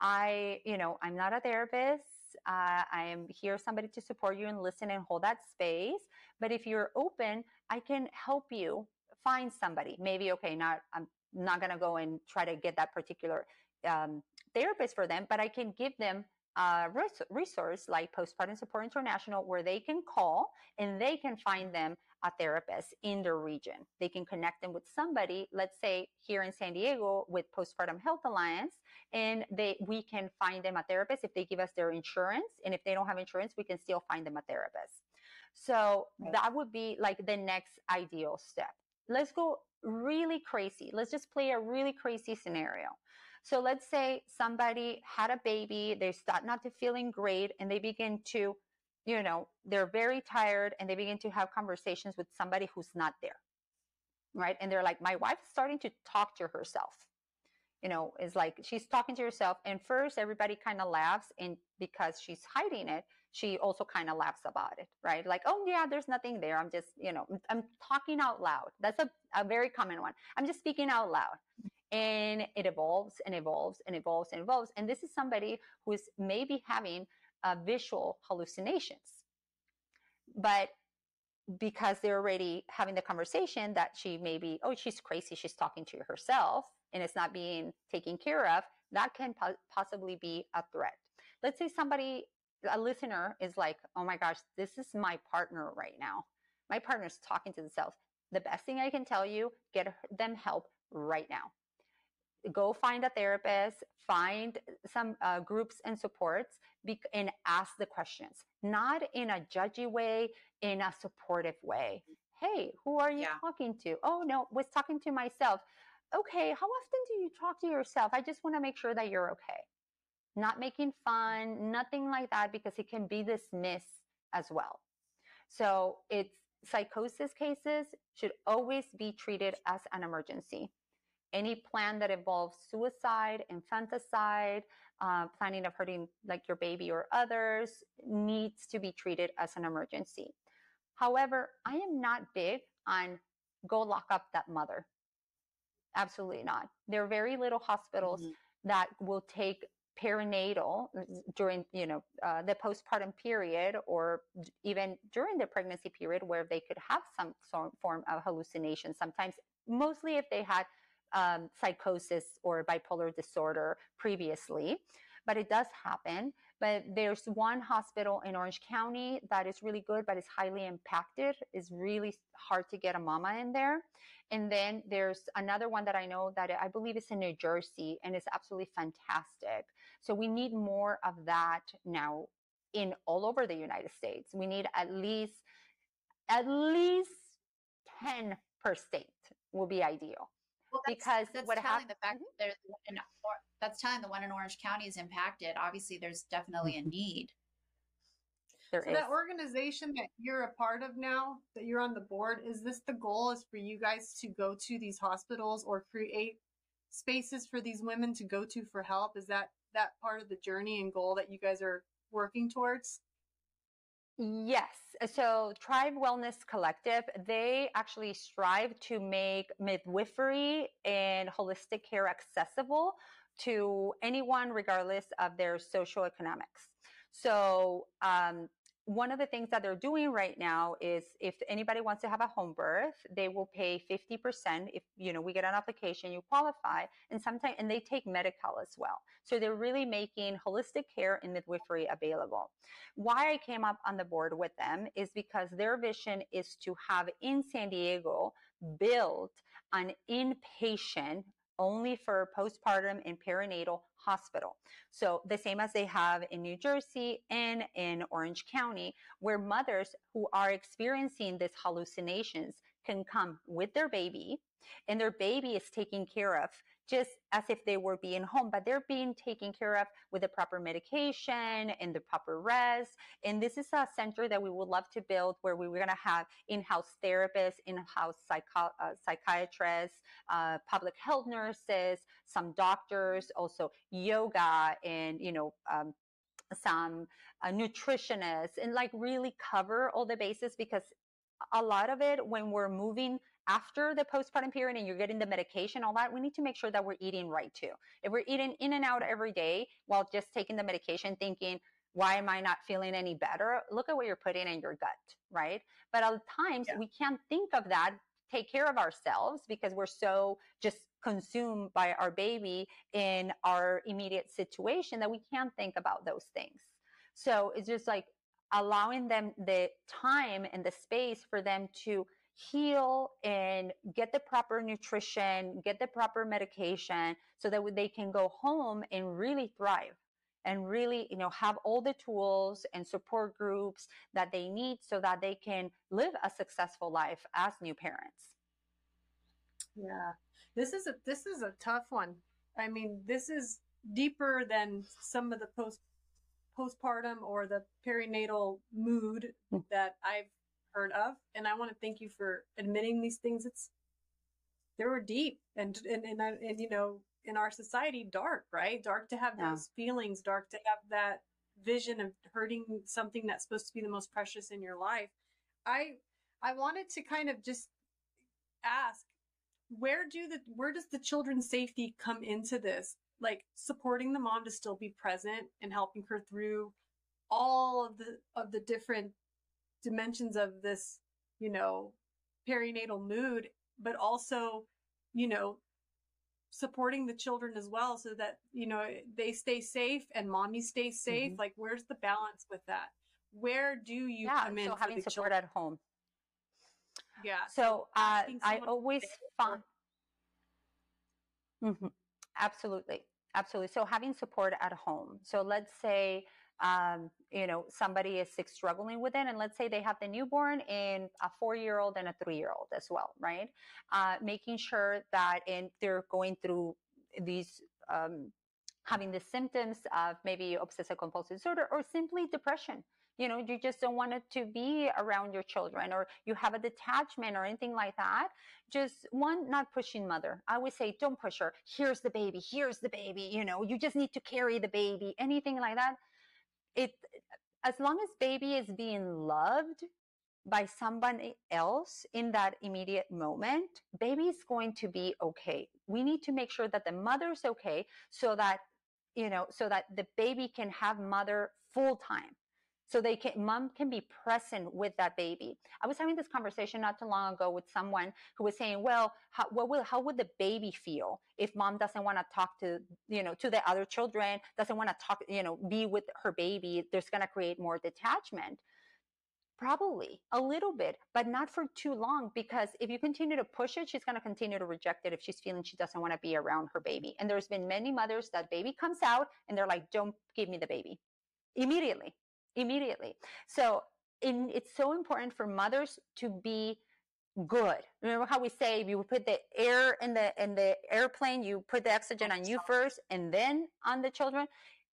I, you know, I'm not a therapist. Uh, I am here, somebody to support you and listen and hold that space. But if you're open, I can help you find somebody. Maybe, okay, not, I'm not going to go and try to get that particular um, therapist for them, but I can give them a res- resource like Postpartum Support International, where they can call and they can find them a therapist in their region. They can connect them with somebody, let's say here in San Diego with Postpartum Health Alliance, and they, we can find them a therapist if they give us their insurance. And if they don't have insurance, we can still find them a therapist. So right. That would be like the next ideal step. Let's go really crazy. Let's just play a really crazy scenario. So let's say somebody had a baby, they start not to feeling great, and they begin to, you know, they're very tired, and they begin to have conversations with somebody who's not there, right? And they're like, my wife is starting to talk to herself. You know, it's like she's talking to herself, and first everybody kind of laughs, and because she's hiding it, she also kind of laughs about it, right? Like, oh yeah, there's nothing there. I'm just, you know, I'm talking out loud. That's a, a very common one. I'm just speaking out loud. And it evolves and evolves and evolves and evolves. And this is somebody who's maybe having uh, visual hallucinations, but because they're already having the conversation that she maybe, oh, she's crazy, she's talking to herself, and it's not being taken care of, that can po- possibly be a threat. Let's say somebody, a listener, is like, oh my gosh, this is my partner right now. My partner's talking to themselves. The best thing I can tell you, get them help right now. Go find a therapist, find some uh, groups and supports, be- and ask the questions, not in a judgy way, in a supportive way. Hey, who are you yeah. talking to? Oh no, was talking to myself. okay, how often do you talk to yourself? I just want to make sure that you're okay. Not making fun, nothing like that, because it can be dismissed as well. So it's psychosis cases should always be treated as an emergency. Any plan that involves suicide, infanticide, uh, planning of hurting like your baby or others needs to be treated as an emergency. However, I am not big on go lock up that mother. Absolutely not. There are very little hospitals mm-hmm. that will take perinatal during, you know, uh, the postpartum period, or even during the pregnancy period, where they could have some sort of form of hallucination. Sometimes, mostly if they had um, psychosis or bipolar disorder previously, but it does happen. But there's one hospital in Orange County that is really good, but it's highly impacted. It's really hard to get a mama in there. And then there's another one that I know that I believe is in New Jersey, and it's absolutely fantastic. So we need more of that now in all over the United States. We need at least, at least ten per state will be ideal. Well, that's, because that's what telling happened, the fact that there's an, or, that's telling the one in Orange County is impacted. Obviously, there's definitely a need. There so is. That organization that you're a part of now, that you're on the board, is this the goal, is for you guys to go to these hospitals or create spaces for these women to go to for help? Is that that part of the journey and goal that you guys are working towards? Yes. So Tribe Wellness Collective, they actually strive to make midwifery and holistic care accessible to anyone, regardless of their socioeconomics. So um, one of the things that they're doing right now is, if anybody wants to have a home birth, they will pay fifty percent. If, you know, we get an application, you qualify, and sometimes, and they take Medi-Cal as well. So they're really making holistic care and midwifery available. Why I came up on the board with them is because their vision is to have in San Diego build an inpatient only for postpartum and perinatal hospital. So the same as they have in New Jersey and in Orange County, where mothers who are experiencing these hallucinations can come with their baby, and their baby is taken care of just as if they were being home, but they're being taken care of with the proper medication and the proper rest. And this is a center that we would love to build, where we were going to have in-house therapists, in-house psycho uh, psychiatrists, uh, public health nurses, some doctors, also yoga, and, you know, um, some uh, nutritionists, and like really cover all the bases. Because a lot of it, when we're moving after the postpartum period and you're getting the medication, all that, we need to make sure that we're eating right too. If we're eating in and out every day while just taking the medication, thinking, why am I not feeling any better? Look at what you're putting in your gut, right? But at times yeah. we can't think of that, take care of ourselves, because we're so just consumed by our baby in our immediate situation that we can't think about those things. So it's just like allowing them the time and the space for them to heal and get the proper nutrition, get the proper medication, so that they can go home and really thrive and really, you know, have all the tools and support groups that they need, so that they can live a successful life as new parents. Yeah, this is a, this is a tough one. I mean, this is deeper than some of the post postpartum or the perinatal mood that I've heard of, and I want to thank you for admitting these things. It's they were deep and and and, and you know, in our society, dark, right? Dark to have yeah. those feelings, dark to have that vision of hurting something that's supposed to be the most precious in your life. I I wanted to kind of just ask, where do the where does the children's safety come into this? Like supporting the mom to still be present and helping her through all of the of the different dimensions of this, you know, perinatal mood, but also, you know, supporting the children as well, so that, you know, they stay safe and mommy stays safe. Mm-hmm. Like, where's the balance with that? Where do you yeah, come so in? So having support children? At home. Yeah. So uh, I, I always find. Mm-hmm. Absolutely. Absolutely. So having support at home. So let's say um, you know, somebody is sick, struggling with it. And let's say they have the newborn and a four-year-old and a three-year-old as well, right? Uh, making sure that and they're going through these um, having the symptoms of maybe obsessive compulsive disorder or simply depression. You know, you just don't want it to be around your children, or you have a detachment or anything like that. Just one, not pushing mother. I always say, don't push her. Here's the baby. Here's the baby. You know, you just need to carry the baby, anything like that. It, as long as baby is being loved by somebody else in that immediate moment, baby is going to be okay. We need to make sure that the mother's okay so that, you know, so that the baby can have mother full time. So they can, mom can be present with that baby. I was having this conversation not too long ago with someone who was saying, well, how, what will, how would the baby feel if mom doesn't want to talk to, you know, to the other children, doesn't want to talk, you know, be with her baby? There's going to create more detachment. Probably a little bit, but not for too long, because if you continue to push it, she's going to continue to reject it if she's feeling she doesn't want to be around her baby. And there's been many mothers that baby comes out and they're like, don't give me the baby immediately. Immediately. So in, it's so important for mothers to be good. Remember how we say, if you put the air in the in the airplane, you put the oxygen on you first and then on the children.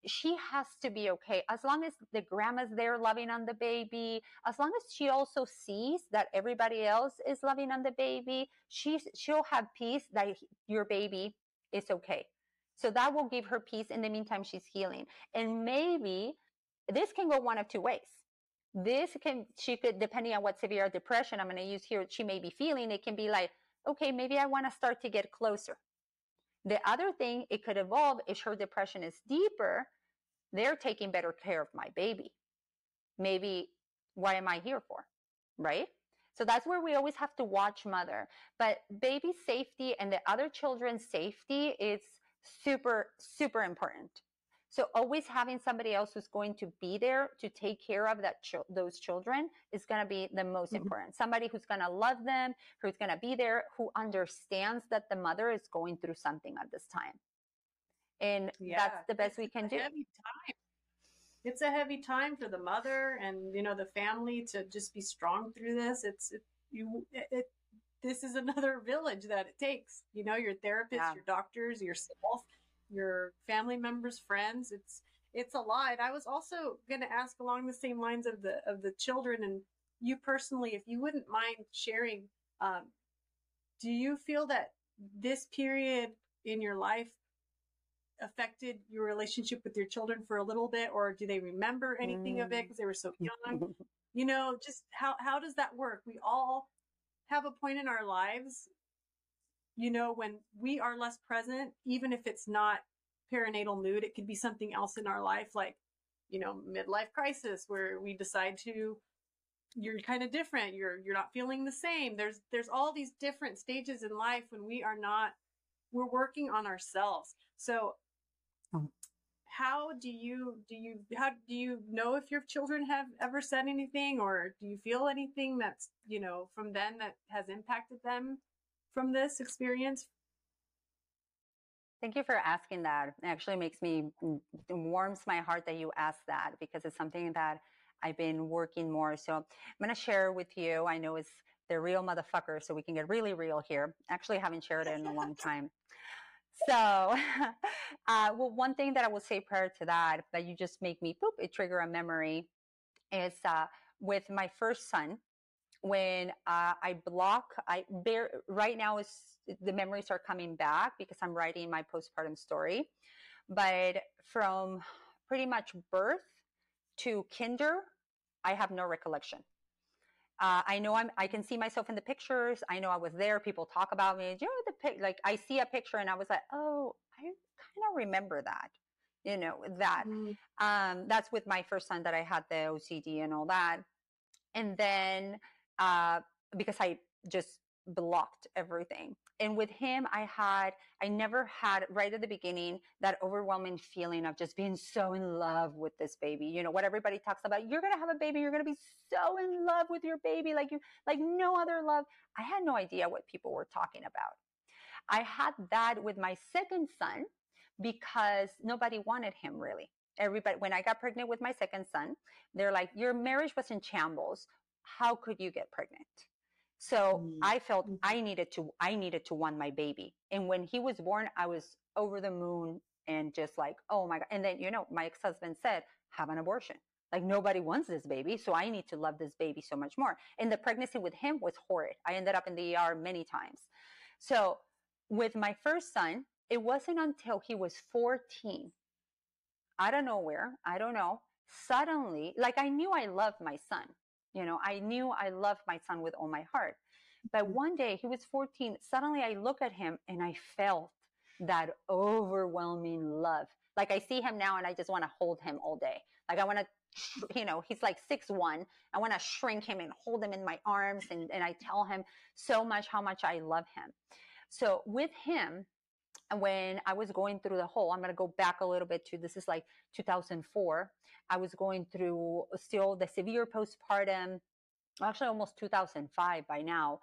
She has to be okay. As long as the grandma's there loving on the baby, as long as she also sees that everybody else is loving on the baby, she's, she'll have peace that your baby is okay. So that will give her peace. In the meantime, she's healing. And maybe this can go one of two ways. This can, she could, depending on what severe depression I'm going to use here, she may be feeling, it can be like, okay, maybe I want to start to get closer. The other thing it could evolve is her depression is deeper. They're taking better care of my baby. Maybe, what am I here for? Right? So that's where we always have to watch mother. But baby safety and the other children's safety is super, super important. So always having somebody else who's going to be there to take care of that ch- those children is going to be the most mm-hmm. important. Somebody who's going to love them, who's going to be there, who understands that the mother is going through something at this time. And yeah, that's the best we can do. Heavy time. It's a heavy time for the mother and, you know, the family to just be strong through this. It's it, you. It, it, this is another village that it takes, you know, your therapist, yeah. your doctors, yourself, your family members, friends. It's, it's a lot. I was also going to ask along the same lines of the, of the children and you personally, if you wouldn't mind sharing, um, do you feel that this period in your life affected your relationship with your children for a little bit, or do they remember anything mm. of it because they were so young? You know, just how, how does that work? We all have a point in our lives, you know, when we are less present, even if it's not perinatal mood, it could be something else in our life, like, you know, midlife crisis, where we decide to, you're kind of different. You're, you're not feeling the same. There's, there's all these different stages in life when we are not, we're working on ourselves. So how do you, do you, how do you know if your children have ever said anything, or do you feel anything that's, you know, from then that has impacted them from this experience? Thank you for asking that. It actually makes me, warms my heart that you asked that, because it's something that I've been working more. So I'm going to share with you. I know it's the real motherfucker, so we can get really real here. Actually, I haven't shared it in a long time. So, uh, well, one thing that I will say prior to that, that you just make me poop, it trigger a memory, is uh, with my first son. When uh, I block, I bear, right now is the memories are coming back because I'm writing my postpartum story. But from pretty much birth to kinder, I have no recollection. Uh, I know I'm, I can see myself in the pictures. I know I was there. People talk about me. You know, the pic, like I see a picture and I was like, oh, I kind of remember that. You know, that. Mm-hmm. Um, that's with my first son that I had the O C D and all that. And then, Uh, because I just blocked everything. And with him, I had, I never had right at the beginning that overwhelming feeling of just being so in love with this baby. You know, what everybody talks about, you're going to have a baby, you're going to be so in love with your baby, like you, like no other love. I had no idea what people were talking about. I had that with my second son because nobody wanted him really. everybody, when I got pregnant with my second son, they're like, your marriage was in shambles. How could you get pregnant? So mm-hmm. I felt I needed to, I needed to want my baby. And when he was born, I was over the moon and just like, oh my God. And then, you know, my ex-husband said, have an abortion. Like nobody wants this baby. So I need to love this baby so much more. And the pregnancy with him was horrid. I ended up in the E R many times. So with my first son, it wasn't until he was fourteen, out of nowhere, I don't know, suddenly, like I knew I loved my son. You know, I knew I loved my son with all my heart. But one day he was fourteen. Suddenly I look at him and I felt that overwhelming love. Like I see him now and I just want to hold him all day. Like I want to, you know, he's like six one. I want to shrink him and hold him in my arms. And, and I tell him so much how much I love him. So with him, when I was going through the whole, I'm going to go back a little bit to, this is like two thousand four. I was going through still the severe postpartum, actually almost two thousand five by now.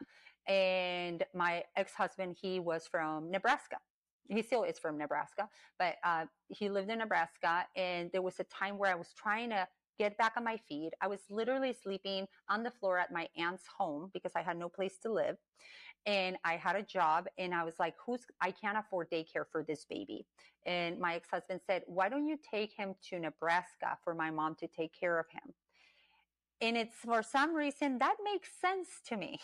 And my ex-husband, he was from Nebraska. He still is from Nebraska, but uh, he lived in Nebraska. And there was a time where I was trying to get back on my feet. I was literally sleeping on the floor at my aunt's home because I had no place to live. And I had a job and I was like, who's, I can't afford daycare for this baby. And my ex-husband said, why don't you take him to Nebraska for my mom to take care of him? And it's for some reason that makes sense to me.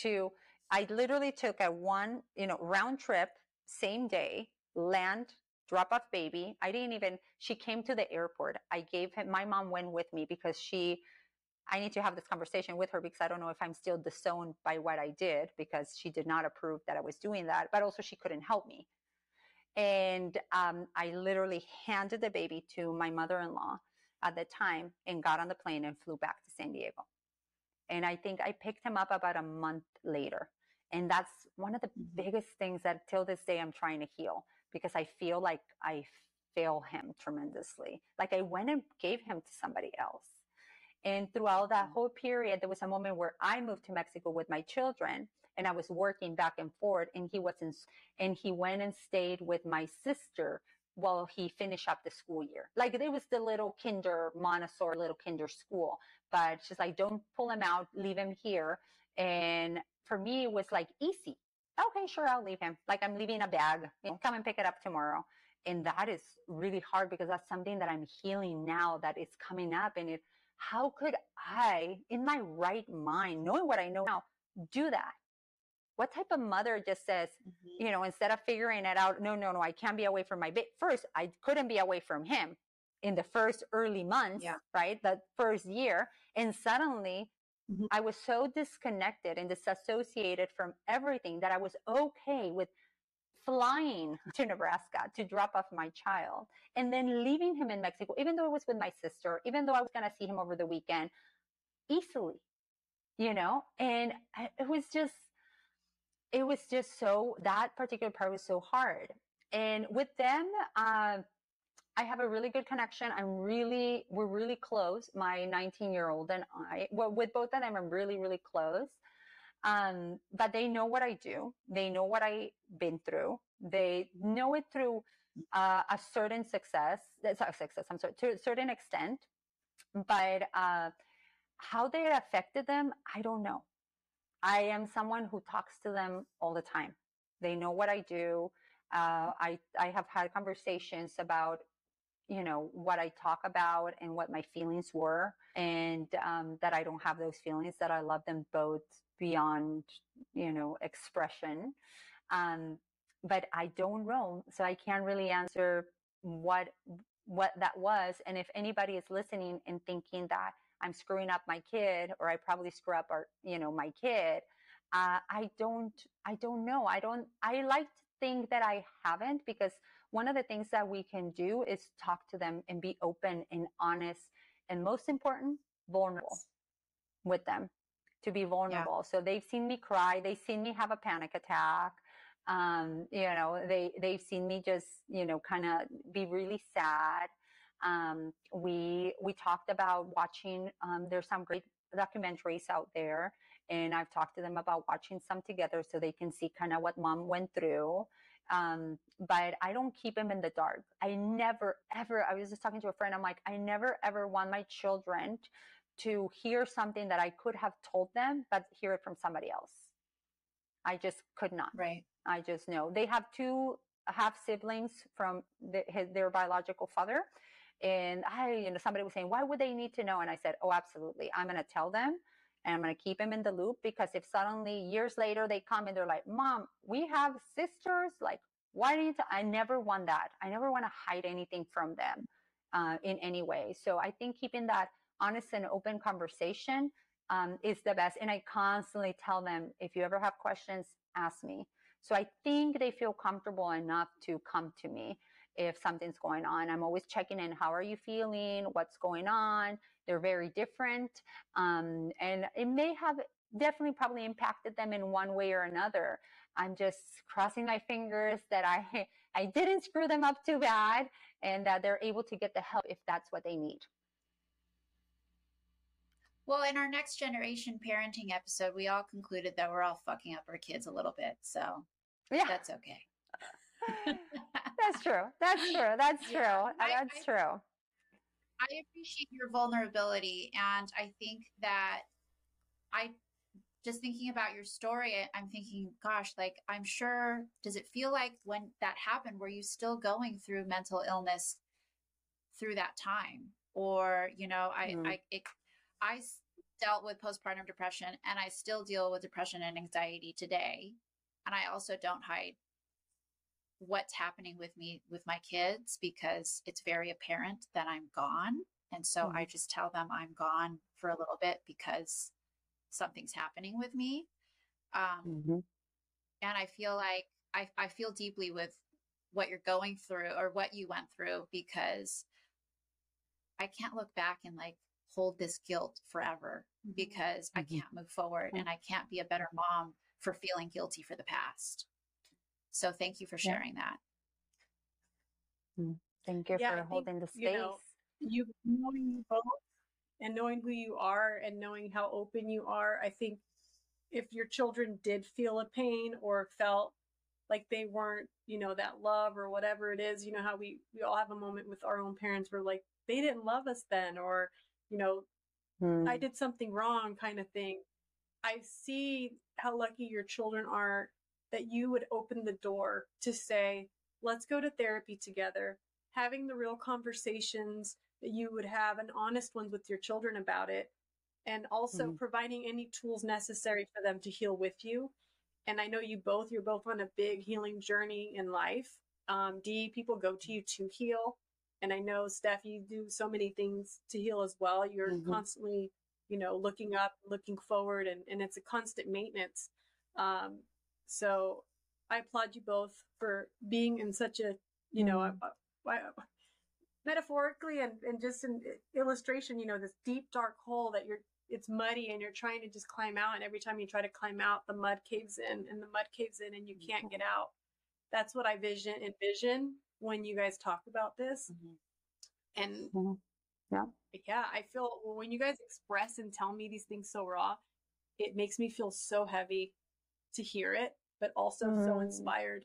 to, I literally took a one, you know, round trip, same day, land, drop off baby. I didn't even, she came to the airport. I gave him, my mom went with me because she, I need to have this conversation with her because I don't know if I'm still disowned by what I did because she did not approve that I was doing that, but also she couldn't help me. And um, I literally handed the baby to my mother-in-law at the time and got on the plane and flew back to San Diego. And I think I picked him up about a month later. And that's one of the biggest things that till this day I'm trying to heal, because I feel like I fail him tremendously. Like I went and gave him to somebody else. And throughout that whole period, there was a moment where I moved to Mexico with my children and I was working back and forth, and he wasn't, and he went and stayed with my sister while he finished up the school year. Like it was the little kinder Montessori, little kinder school, but she's like, don't pull him out, leave him here. And for me, it was like easy. Okay, sure, I'll leave him. Like I'm leaving a bag. You know, come and pick it up tomorrow. And that is really hard because that's something that I'm healing now that it's coming up. And it, how could I, in my right mind, knowing what I know now, do that? What type of mother just says, mm-hmm. you know, instead of figuring it out, no, no, no, I can't be away from my baby. First, I couldn't be away from him in the first early months, yeah. right? The first year. And suddenly, I was so disconnected and disassociated from everything that I was okay with flying to Nebraska to drop off my child and then leaving him in Mexico, even though it was with my sister, even though I was going to see him over the weekend, easily, you know? And it was just, it was just so, that particular part was so hard. And with them, um, I have a really good connection. I'm really, we're really close. My nineteen year old and I, well, with both of them, I'm really, really close. Um, but they know what I do. They know what I've been through. They know it through uh, a certain success, that's not success, I'm sorry, to a certain extent, but uh, how they affected them, I don't know. I am someone who talks to them all the time. They know what I do. Uh, I, I have had conversations about, you know, what I talk about and what my feelings were, and um, that I don't have those feelings, that I love them both beyond, you know, expression. Um, but I don't roam, so I can't really answer what, what that was. And if anybody is listening and thinking that I'm screwing up my kid, or I probably screw up our, you know, my kid, uh, I don't, I don't know. I don't, I like to think that I haven't, because one of the things that we can do is talk to them and be open and honest, and most important, vulnerable with them, to be vulnerable. Yeah. So they've seen me cry. They've seen me have a panic attack. Um, you know, they, they've seen me just, you know, kind of be really sad. Um, we, we talked about watching, um, there's some great documentaries out there, and I've talked to them about watching some together so they can see kind of what mom went through. Um, but I don't keep him in the dark. I never, ever, I was just talking to a friend. I'm like, I never, ever want my children to hear something that I could have told them, but hear it from somebody else. I just could not. Right. I just know. They have two half siblings from the, his, their biological father. And I, you know, somebody was saying, why would they need to know? And I said, oh, absolutely. I'm going to tell them. And I'm going to keep them in the loop, because if suddenly years later they come and they're like, Mom, we have sisters. Like, why do you? T-? I never want that. I never want to hide anything from them uh, in any way. So I think keeping that honest and open conversation um, is the best. And I constantly tell them, if you ever have questions, ask me. So I think they feel comfortable enough to come to me if something's going on. I'm always checking in. How are you feeling? What's going on? They're very different. Um, and it may have definitely probably impacted them in one way or another. I'm just crossing my fingers that I, I didn't screw them up too bad, and that they're able to get the help if that's what they need. Well, in our next generation parenting episode, we all concluded that we're all fucking up our kids a little bit. So yeah, that's okay. That's true. That's true. That's true. Yeah, I, that's true. I, I appreciate your vulnerability. And I think that I just thinking about your story, I'm thinking, gosh, like, I'm sure, does it feel like when that happened, were you still going through mental illness through that time? Or, you know, I, mm. I, it, I dealt with postpartum depression, and I still deal with depression and anxiety today. And I also don't hide what's happening with me, with my kids, because it's very apparent that I'm gone. And so mm-hmm. I just tell them I'm gone for a little bit because something's happening with me. Um, mm-hmm. And I feel like I, I feel deeply with what you're going through, or what you went through, because I can't look back and like hold this guilt forever, because mm-hmm. I can't move forward mm-hmm. and I can't be a better mom for feeling guilty for the past. So thank you for sharing yeah. that. Thank you yeah, for I holding think, the space. You know, you, knowing you both and knowing who you are and knowing how open you are, I think if your children did feel a pain or felt like they weren't, you know, that love or whatever it is, you know how we, we all have a moment with our own parents where like, they didn't love us then, or, you know, mm. I did something wrong kind of thing. I see how lucky your children are that you would open the door to say, let's go to therapy together, having the real conversations that you would have and honest ones with your children about it, and also mm-hmm. providing any tools necessary for them to heal with you. And I know you both, you're both on a big healing journey in life. Um, D, people go to you to heal. And I know, Steph, you do so many things to heal as well. You're mm-hmm. constantly, you know, looking up, looking forward, and, and it's a constant maintenance. Um, So I applaud you both for being in such a, you know, mm-hmm. a, a, a, metaphorically and, and just in illustration, you know, this deep, dark hole that you're, it's muddy and you're trying to just climb out. And every time you try to climb out, the mud caves in and the mud caves in and you can't mm-hmm. get out. That's what I vision envision when you guys talk about this. Mm-hmm. And mm-hmm. yeah, yeah, I feel well, when you guys express and tell me these things so raw, it makes me feel so heavy to hear it, but also mm. so inspired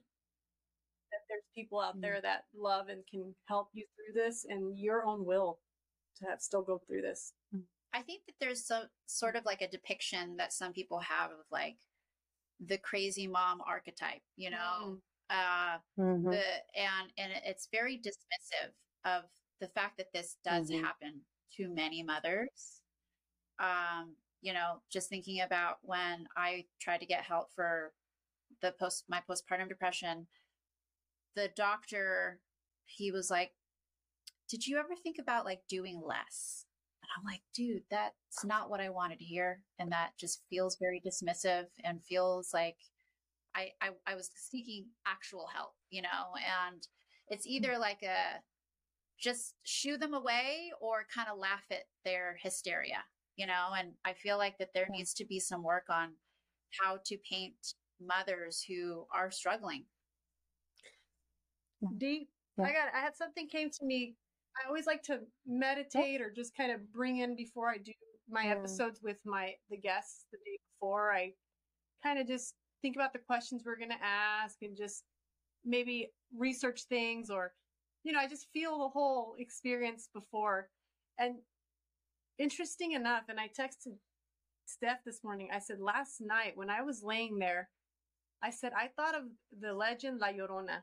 that there's people out mm. there that love and can help you through this, and your own will to have still go through this. I think that there's so sort of like a depiction that some people have of like the crazy mom archetype, you know, mm. uh, mm-hmm. the, and, and it's very dismissive of the fact that this does mm-hmm. happen to many mothers. Um, You know, just thinking about when I tried to get help for the post, my postpartum depression, the doctor, he was like, did you ever think about like doing less? And I'm like, dude, that's not what I wanted to hear. And that just feels very dismissive and feels like I, I, I was seeking actual help, you know, and it's either like a, just shoo them away or kind of laugh at their hysteria. You know, and I feel like that there needs to be some work on how to paint mothers who are struggling. Deep. Yeah. I got, I had something came to me. I always like to meditate or just kind of bring in before I do my mm. episodes with my, the guests the day before. I kind of just think about the questions we're going to ask and just maybe research things, or, you know, I just feel the whole experience before. And interesting enough, and I texted Steph this morning, I said, last night when I was laying there, I said, I thought of the legend La Llorona.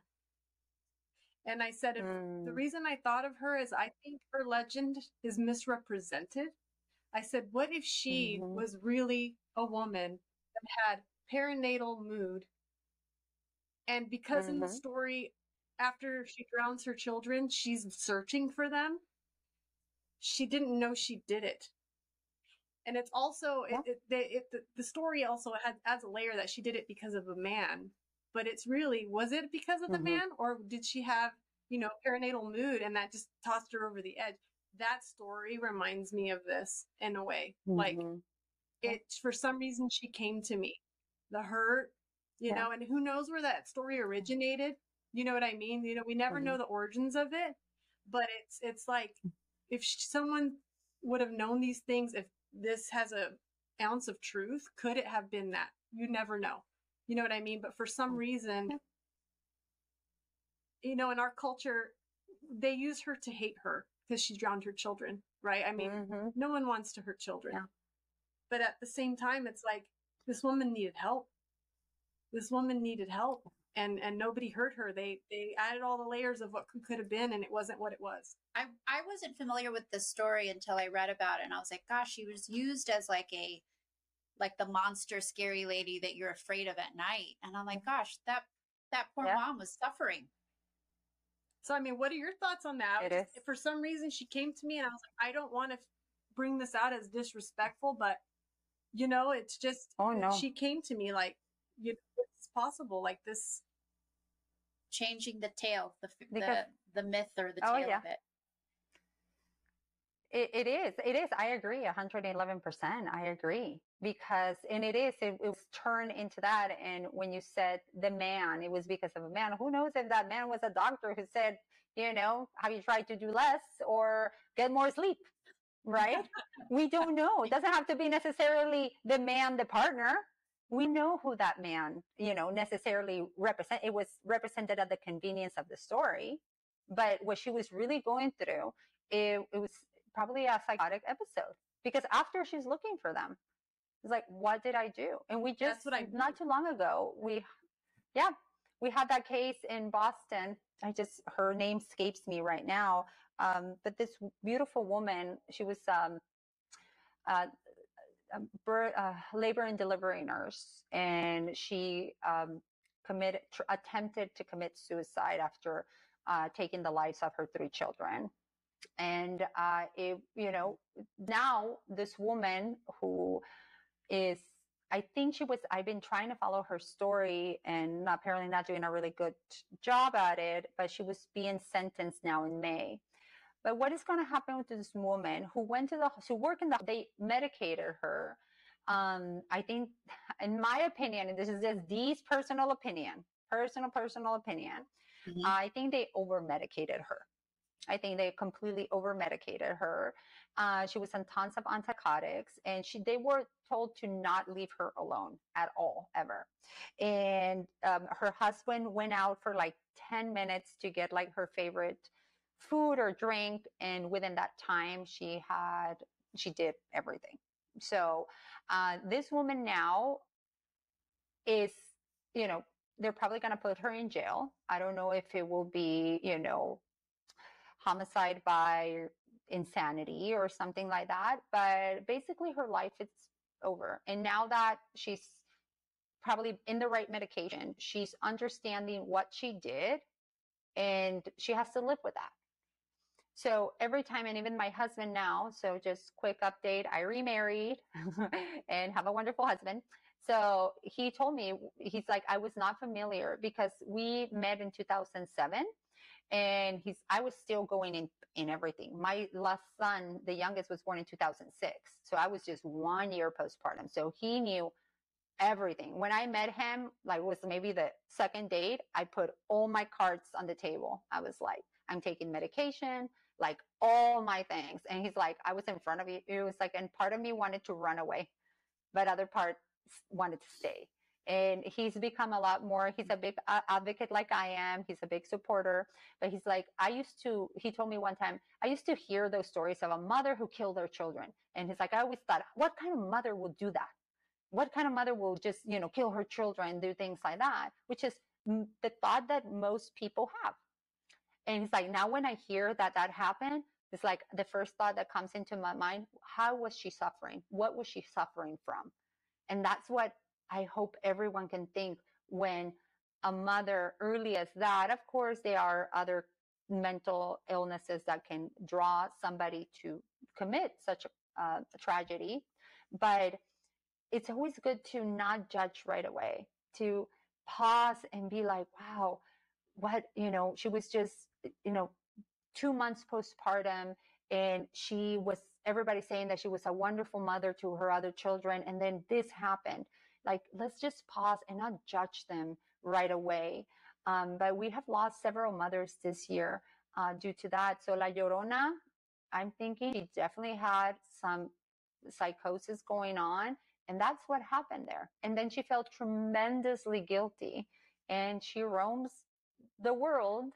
And I said, if mm. the reason I thought of her is I think her legend is misrepresented. I said, what if she mm-hmm. was really a woman that had perinatal mood? And because mm-hmm. in the story, after she drowns her children, she's searching for them. She didn't know she did it. And it's also, yeah. it, it, it, the, the story also had, adds a layer that she did it because of a man. But it's really, was it because of the mm-hmm. man, or did she have, you know, perinatal mood and that just tossed her over the edge? That story reminds me of this in a way. Mm-hmm. Like it, for some reason she came to me, the hurt, you yeah. know, and who knows where that story originated. You know what I mean? You know, we never mm-hmm. know the origins of it, but it's, it's like, if she, someone would have known these things, if this has a ounce of truth, could it have been that? You never know. You know what I mean? But for some reason, you know, in our culture, they use her to hate her because she drowned her children, right? I mean, mm-hmm. no one wants to hurt children. Yeah. But at the same time, it's like, this woman needed help. This woman needed help. And and nobody heard her. They they added all the layers of what could have been, and it wasn't what it was. I, I wasn't familiar with this story until I read about it. And I was like, gosh, she was used as like a, like the monster scary lady that you're afraid of at night. And I'm like, gosh, that, that poor yeah. mom was suffering. So, I mean, what are your thoughts on that? It is. For some reason she came to me and I was like, I don't want to bring this out as disrespectful, but you know, it's just, oh, no. she came to me like, you know, it's possible, like this. Changing the tale, the, because, the, the myth or the oh, tale yeah. of it. It, it is. It is. I agree. one hundred eleven percent. I agree. Because, and it is, it, it was turned into that. And when you said the man, it was because of a man. Who knows if that man was a doctor who said, you know, have you tried to do less or get more sleep? Right? We don't know. It doesn't have to be necessarily the man, the partner. We know who that man, you know, necessarily represent. It was represented at the convenience of the story. But what she was really going through, it, it was probably a psychotic episode, because after she's looking for them, it's like, what did I do? And we just, what I not too long ago, we, yeah, we had that case in Boston. I just, her name escapes me right now. Um, but this beautiful woman, she was um, uh, a birth, uh, labor and delivery nurse. And she um, committed, tr- attempted to commit suicide after uh, taking the lives of her three children. And uh, it, you know, now this woman who is, I think she was, I've been trying to follow her story and apparently not doing a really good job at it, but she was being sentenced now in May. But what is going to happen with this woman who went to the, who worked in the, they medicated her. Um, I think, in my opinion, and this is just Dee's personal opinion, personal, personal opinion, mm-hmm. I think they over-medicated her. I think they completely over-medicated her. Uh, she was on tons of antipsychotics, and she they were told to not leave her alone at all, ever. And um, her husband went out for like ten minutes to get like her favorite food or drink, and within that time, she had she did everything. So uh, this woman now is, you know, they're probably going to put her in jail. I don't know if it will be, you know, homicide by insanity or something like that. But basically her life is over. And now that she's probably in the right medication, she's understanding what she did and she has to live with that. So every time, and even my husband now, so just quick update, I remarried and have a wonderful husband. So he told me, he's like, I was not familiar because we met in two thousand seven. And he's, I was still going in, in everything. My last son, the youngest, was born in two thousand six. So I was just one year postpartum. So he knew everything. When I met him, like it was maybe the second date, I put all my cards on the table. I was like, I'm taking medication, like all my things. And he's like, I was in front of you. It was like, and part of me wanted to run away, but other part wanted to stay. And he's become a lot more, he's a big advocate like I am, he's a big supporter, but he's like, I used to, he told me one time, I used to hear those stories of a mother who killed their children. And he's like, I always thought, what kind of mother would do that? What kind of mother will just, you know, kill her children and do things like that? Which is the thought that most people have. And he's like, now when I hear that that happened, it's like the first thought that comes into my mind, how was she suffering? What was she suffering from? And that's what I hope everyone can think when a mother early as that. Of course, there are other mental illnesses that can draw somebody to commit such a, uh, a tragedy, but it's always good to not judge right away, to pause and be like, wow, what, you know, she was just, you know, two months postpartum, and she was, everybody saying that she was a wonderful mother to her other children, and then this happened. Like, let's just pause and not judge them right away. Um, but we have lost several mothers this year uh, due to that. So La Llorona, I'm thinking she definitely had some psychosis going on, and that's what happened there. And then she felt tremendously guilty, and she roams the world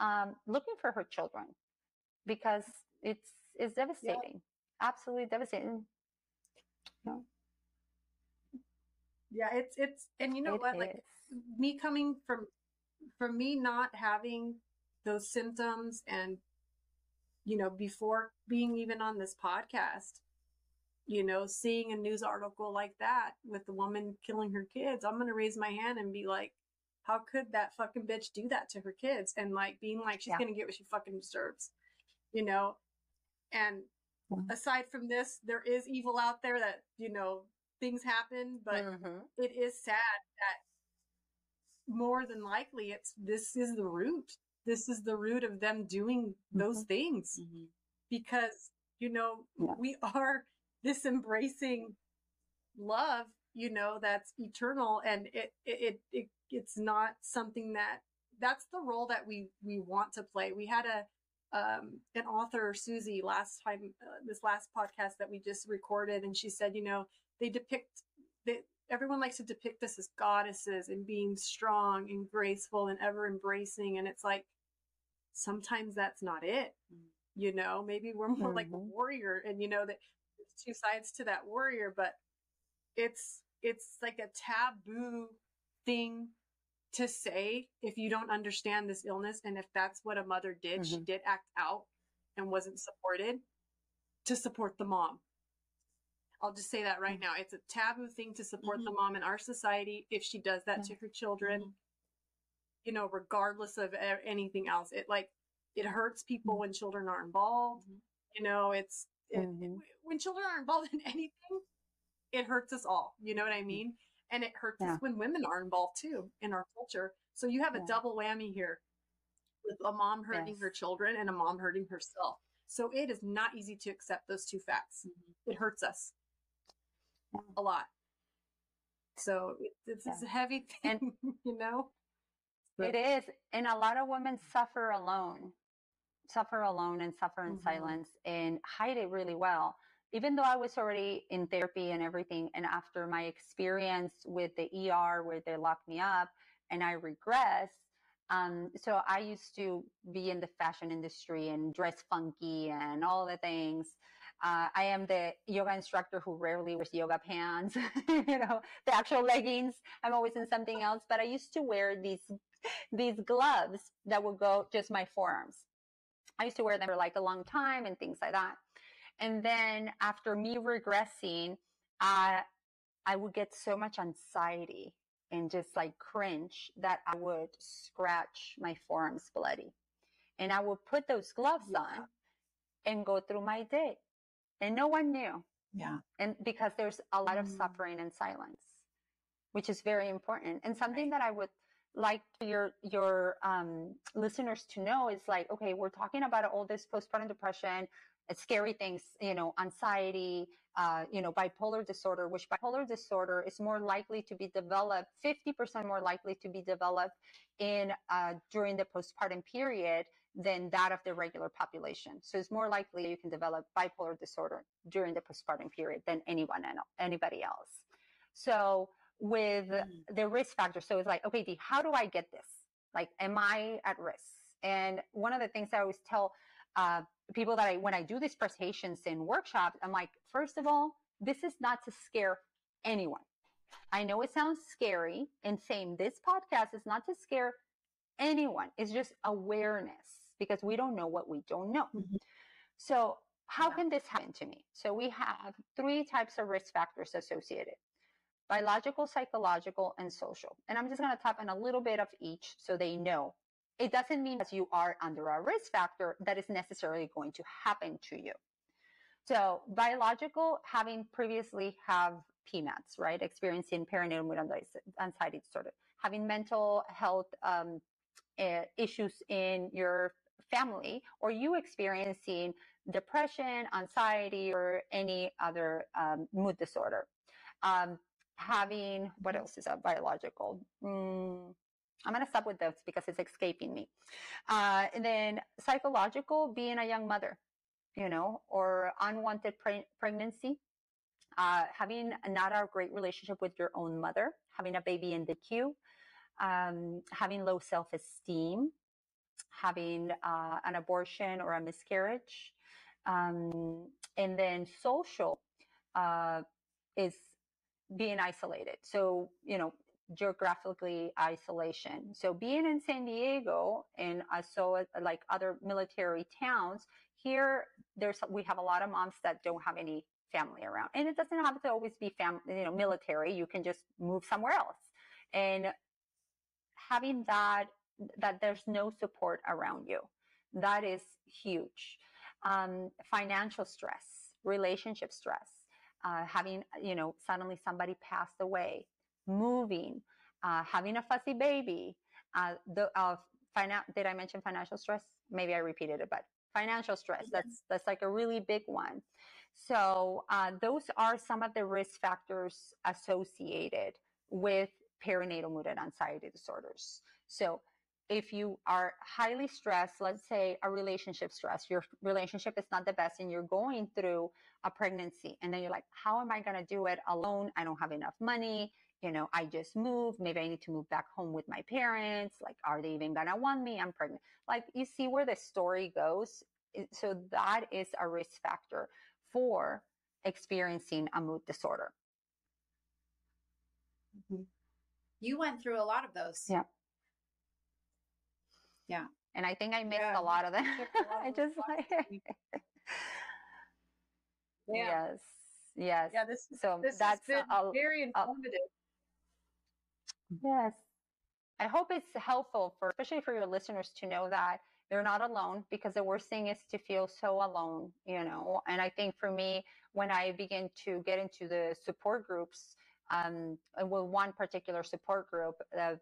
um, looking for her children because it's, it's devastating. Yep. Absolutely devastating. Yeah. Yeah, it's, it's, and you know it what, is. Like me coming from, from me not having those symptoms and, you know, before being even on this podcast, you know, seeing a news article like that with the woman killing her kids, I'm going to raise my hand and be like, how could that fucking bitch do that to her kids? And like being like, she's yeah. going to get what she fucking deserves, you know? And mm-hmm. aside from this, there is evil out there that, you know, things happen, but mm-hmm. it is sad that more than likely it's, this is the root. This is the root of them doing those mm-hmm. things mm-hmm. because, you know, yeah. we are this embracing love, you know, that's eternal. And it, it, it, it's not something that that's the role that we, we want to play. We had a, um, an author, Susie, last time, uh, this last podcast that we just recorded. And she said, you know, They depict that everyone likes to depict us as goddesses and being strong and graceful and ever embracing. And it's like, sometimes that's not it, you know, maybe we're more mm-hmm. like a warrior, and you know, that there's two sides to that warrior, but it's, it's like a taboo thing to say if you don't understand this illness. And if that's what a mother did, mm-hmm. she did act out and wasn't supported to support the mom. I'll just say that right now. It's a taboo thing to support mm-hmm. the mom in our society. If she does that yeah. to her children, mm-hmm. you know, regardless of anything else, it like, it hurts people mm-hmm. when children are involved, mm-hmm. you know, it's it, mm-hmm. when children are involved in anything, it hurts us all. You know what I mean? And it hurts yeah. us when women are involved too in our culture. So you have yeah. a double whammy here with a mom hurting yes. her children and a mom hurting herself. So it is not easy to accept those two facts. Mm-hmm. It hurts us. Yeah. A lot. So it's, yeah. it's a heavy thing, and, you know? But. It is. And a lot of women suffer alone, suffer alone and suffer in mm-hmm. silence and hide it really well. Even though I was already in therapy and everything, and after my experience with the E R where they locked me up and I regressed, um, so I used to be in the fashion industry and dress funky and all the things. Uh, I am the yoga instructor who rarely wears yoga pants, you know, the actual leggings. I'm always in something else, but I used to wear these, these gloves that would go just my forearms. I used to wear them for like a long time and things like that. And then after me regressing, I, I would get so much anxiety and just like cringe that I would scratch my forearms bloody, and I would put those gloves yeah. on and go through my day. And no one knew. Yeah. And because there's a lot of mm. suffering and silence, which is very important. And something right. that I would like your, your um, listeners to know is like, okay, we're talking about all this postpartum depression, uh, scary things, you know, anxiety, uh, you know, bipolar disorder, which bipolar disorder is more likely to be developed, fifty percent more likely to be developed in, uh, during the postpartum period than that of the regular population. So it's more likely you can develop bipolar disorder during the postpartum period than anyone and anybody else. So with mm-hmm. the risk factor. So it's like, okay, D, how do I get this? Like, am I at risk? And one of the things I always tell uh, people that I, when I do these presentations and workshops, I'm like, first of all, this is not to scare anyone. I know it sounds scary, and same, this podcast is not to scare anyone. It's just awareness, because we don't know what we don't know. Mm-hmm. So how yeah. can this happen to me? So we have three types of risk factors associated: biological, psychological, and social. And I'm just going to tap on a little bit of each so they know. It doesn't mean that you are under a risk factor that is necessarily going to happen to you. So biological, having previously have P M A Ds, right? Experiencing perinatal with anxiety disorder, having mental health um, uh, issues in your family, or you experiencing depression, anxiety, or any other um, mood disorder. Um, having, what else is a biological? Mm, I'm going to stop with this because it's escaping me. Uh, and then psychological, being a young mother, you know, or unwanted pre- pregnancy. Uh, having not a great relationship with your own mother, having a baby in the queue, um, having low self-esteem, having uh, an abortion or a miscarriage. Um, and then social uh, is being isolated. So, you know, geographically isolation. So being in San Diego, and I saw like other military towns here, there's, we have a lot of moms that don't have any family around, and it doesn't have to always be family, you know, military. You can just move somewhere else, and having that, that there's no support around you, that is huge. Um, financial stress, relationship stress, uh, having, you know, suddenly somebody passed away, moving, uh, having a fuzzy baby, uh, the, uh, finan- did I mention financial stress? Maybe I repeated it, but financial stress, that's, that's like a really big one. So uh, those are some of the risk factors associated with perinatal mood and anxiety disorders. So if you are highly stressed, let's say a relationship stress, your relationship is not the best and you're going through a pregnancy, and then you're like, how am I going to do it alone? I don't have enough money. You know, I just moved. Maybe I need to move back home with my parents. Like, are they even going to want me? I'm pregnant. Like, you see where the story goes. So that is a risk factor for experiencing a mood disorder. Mm-hmm. You went through a lot of those. Yeah. Yeah. And I think I missed yeah, a lot of them. I just like, yeah. Yes. Yes. Yeah. This, so this that's has been a, very informative. A, Yes. I hope it's helpful for, especially for your listeners, to know that they're not alone, because the worst thing is to feel so alone, you know. And I think for me, when I begin to get into the support groups, um, well, one particular support group, uh,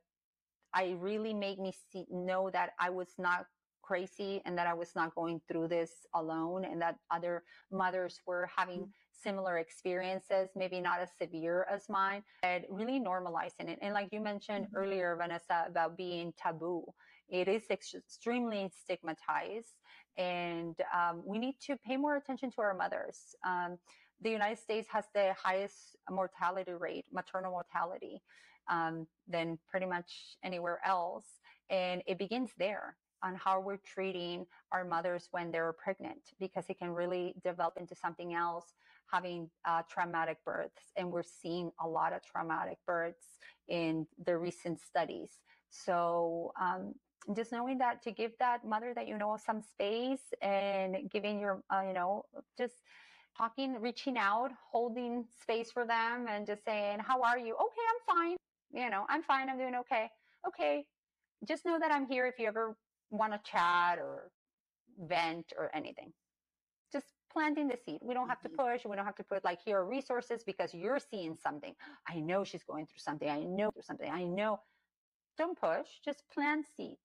I really made me see, know that I was not crazy, and that I was not going through this alone, and that other mothers were having mm-hmm. similar experiences, maybe not as severe as mine, and really normalizing it. And like you mentioned mm-hmm. earlier, Vanessa, about being taboo, it is ex- extremely stigmatized, and um, we need to pay more attention to our mothers. Um, the United States has the highest mortality rate, maternal mortality, um, than pretty much anywhere else, and it begins there, on how we're treating our mothers when they're pregnant, because it can really develop into something else, having uh, traumatic births. And we're seeing a lot of traumatic births in the recent studies. So um, just knowing that, to give that mother that you know some space, and giving your, uh, you know, just talking, reaching out, holding space for them, and just saying, how are you? Okay, I'm fine. You know, I'm fine. I'm doing okay. Okay. Just know that I'm here if you ever want to chat or vent or anything. Just planting the seed. We don't have to push. We don't have to put like, here are resources, because you're seeing something. I know she's going through something. I know there's something. I know. Don't push. Just plant seeds.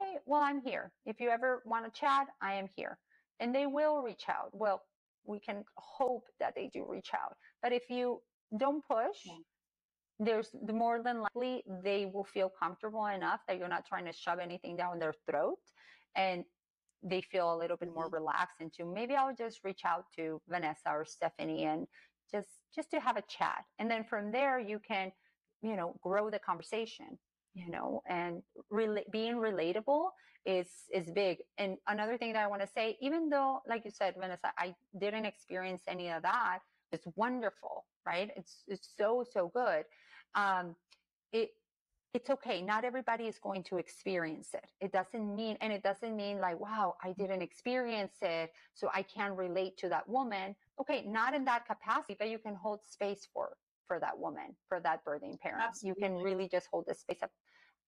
Hey, well, I'm here. If you ever want to chat, I am here. And they will reach out. Well, we can hope that they do reach out. But if you don't push, there's more than likely they will feel comfortable enough that you're not trying to shove anything down their throat, and they feel a little bit more relaxed into, maybe I'll just reach out to Vanessa or Stephanie, and just just to have a chat. And then from there, you can you know, grow the conversation, you know, and rela- being relatable is, is big. And another thing that I want to say, even though, like you said, Vanessa, I didn't experience any of that, it's wonderful, right? It's, it's so, so good. Um, it, it's okay. Not everybody is going to experience it. It doesn't mean, and it doesn't mean like, wow, I didn't experience it, so I can't relate to that woman. Okay. Not in that capacity, but you can hold space for, for that woman, for that birthing parent. Absolutely. You can really just hold the space up.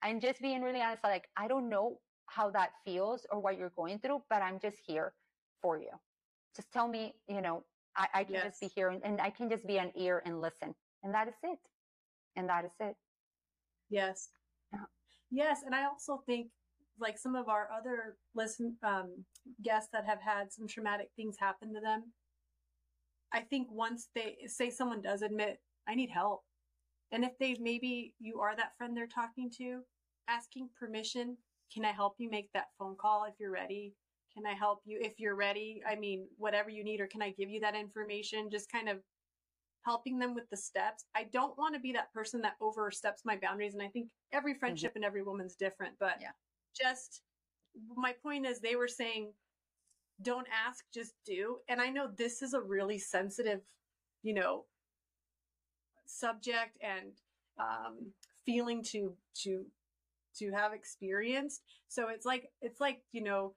And just being really honest, like, I don't know how that feels or what you're going through, but I'm just here for you. Just tell me, you know, I, I can yes. just be here, and, and I can just be an ear and listen. And that is it. And that is it. Yes. Yeah. Yes. And I also think, like, some of our other listen, um, guests that have had some traumatic things happen to them, I think once they say, someone does admit, I need help. And if they, maybe you are that friend they're talking to, asking permission, can I help you make that phone call if you're ready? Can I help you if you're ready? I mean, whatever you need, or can I give you that information? Just kind of helping them with the steps. I don't want to be that person that oversteps my boundaries. And I think every friendship mm-hmm. and every woman's different, but yeah. just my point is, they were saying, don't ask, just do. And I know this is a really sensitive, you know, subject and um, feeling to, to, to have experienced. So it's like, it's like, you know,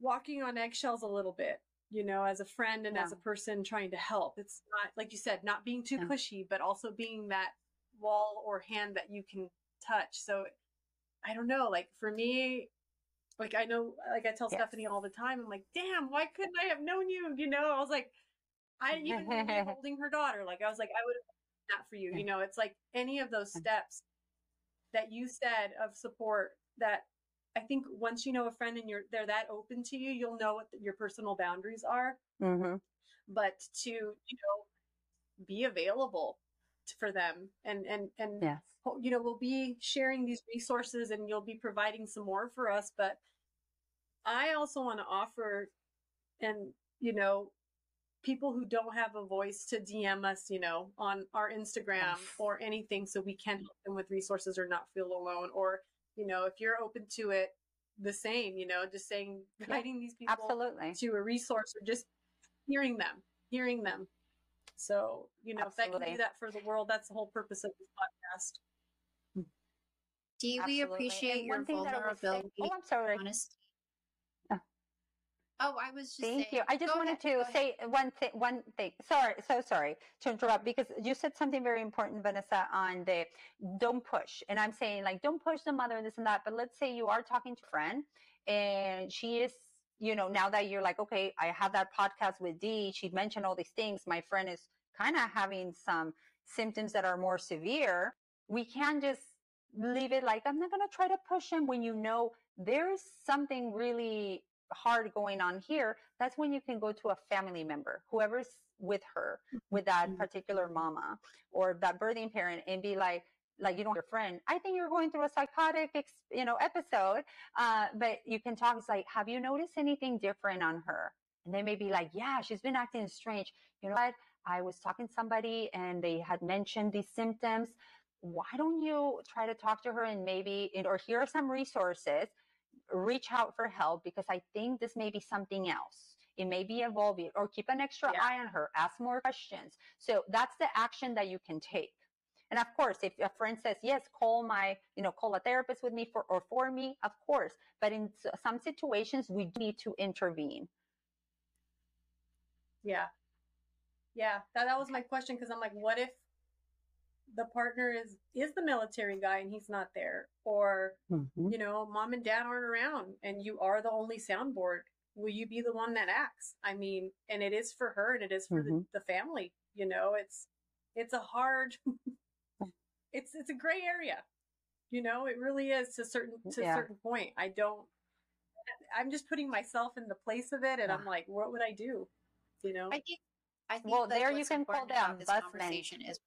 walking on eggshells a little bit, you know, as a friend and yeah. as a person trying to help. It's not, like you said, not being too yeah. pushy, but also being that wall or hand that you can touch. So I don't know, like for me, like I know, like I tell yes. Stephanie all the time, I'm like, damn, why couldn't I have known you? You know, I was like, I didn't even know you were holding her daughter. Like, I was like, I would have done that for you. You know, it's like any of those steps that you said of support, that I think once you know a friend and you're, they're that open to you, you'll know what your personal boundaries are, mm-hmm. but to, you know, be available to, for them and, and, and, yes. you know, we'll be sharing these resources and you'll be providing some more for us. But I also want to offer, and, you know, people who don't have a voice to D M us, you know, on our Instagram or anything, so we can help them with resources or not feel alone. Or, you know, if you're open to it, the same, you know, just saying, guiding yeah, these people absolutely. To a resource, or just hearing them, hearing them. So, you know, absolutely. If that can do that for the world, that's the whole purpose of this podcast. Dee, absolutely. We appreciate and your vulnerability. Oh, I'm sorry. Honesty. Oh, I was just Thank saying. You. I just go wanted ahead, to say one thing, one thing. Sorry, so sorry to interrupt, because you said something very important, Vanessa, on the don't push. And I'm saying, like, don't push the mother and this and that. But let's say you are talking to a friend and she is, you know, now that you're like, okay, I have that podcast with Dee, she mentioned all these things. My friend is kind of having some symptoms that are more severe. We can just leave it like, I'm not going to try to push him, when you know there is something really hard going on here. That's when you can go to a family member, whoever's with her, with that particular mama or that birthing parent, and be like, like, you don't have your friend, I think you're going through a psychotic, you know, episode, uh, but you can talk. It's like, have you noticed anything different on her? And they may be like, yeah, she's been acting strange. You know what? I was talking to somebody and they had mentioned these symptoms. Why don't you try to talk to her, and maybe, or here are some resources, reach out for help, because I think this may be something else. It may be evolving, or keep an extra yeah. eye on her, ask more questions. So that's the action that you can take. And of course, if a friend says, yes, call my, you know, call a therapist with me for, or for me, of course. But in some situations, we need to intervene. Yeah. Yeah. That, that was my question. 'Cause I'm like, what if the partner is, is the military guy and he's not there, or, mm-hmm. you know, mom and dad aren't around and you are the only soundboard? Will you be the one that acts? I mean, and it is for her and it is for mm-hmm. the, the family, you know, it's, it's a hard, it's, it's a gray area, you know, it really is to certain, to yeah. a certain point. I don't, I'm just putting myself in the place of it. And yeah. I'm like, what would I do? You know, I think, I think well, there you can call down this conversation is.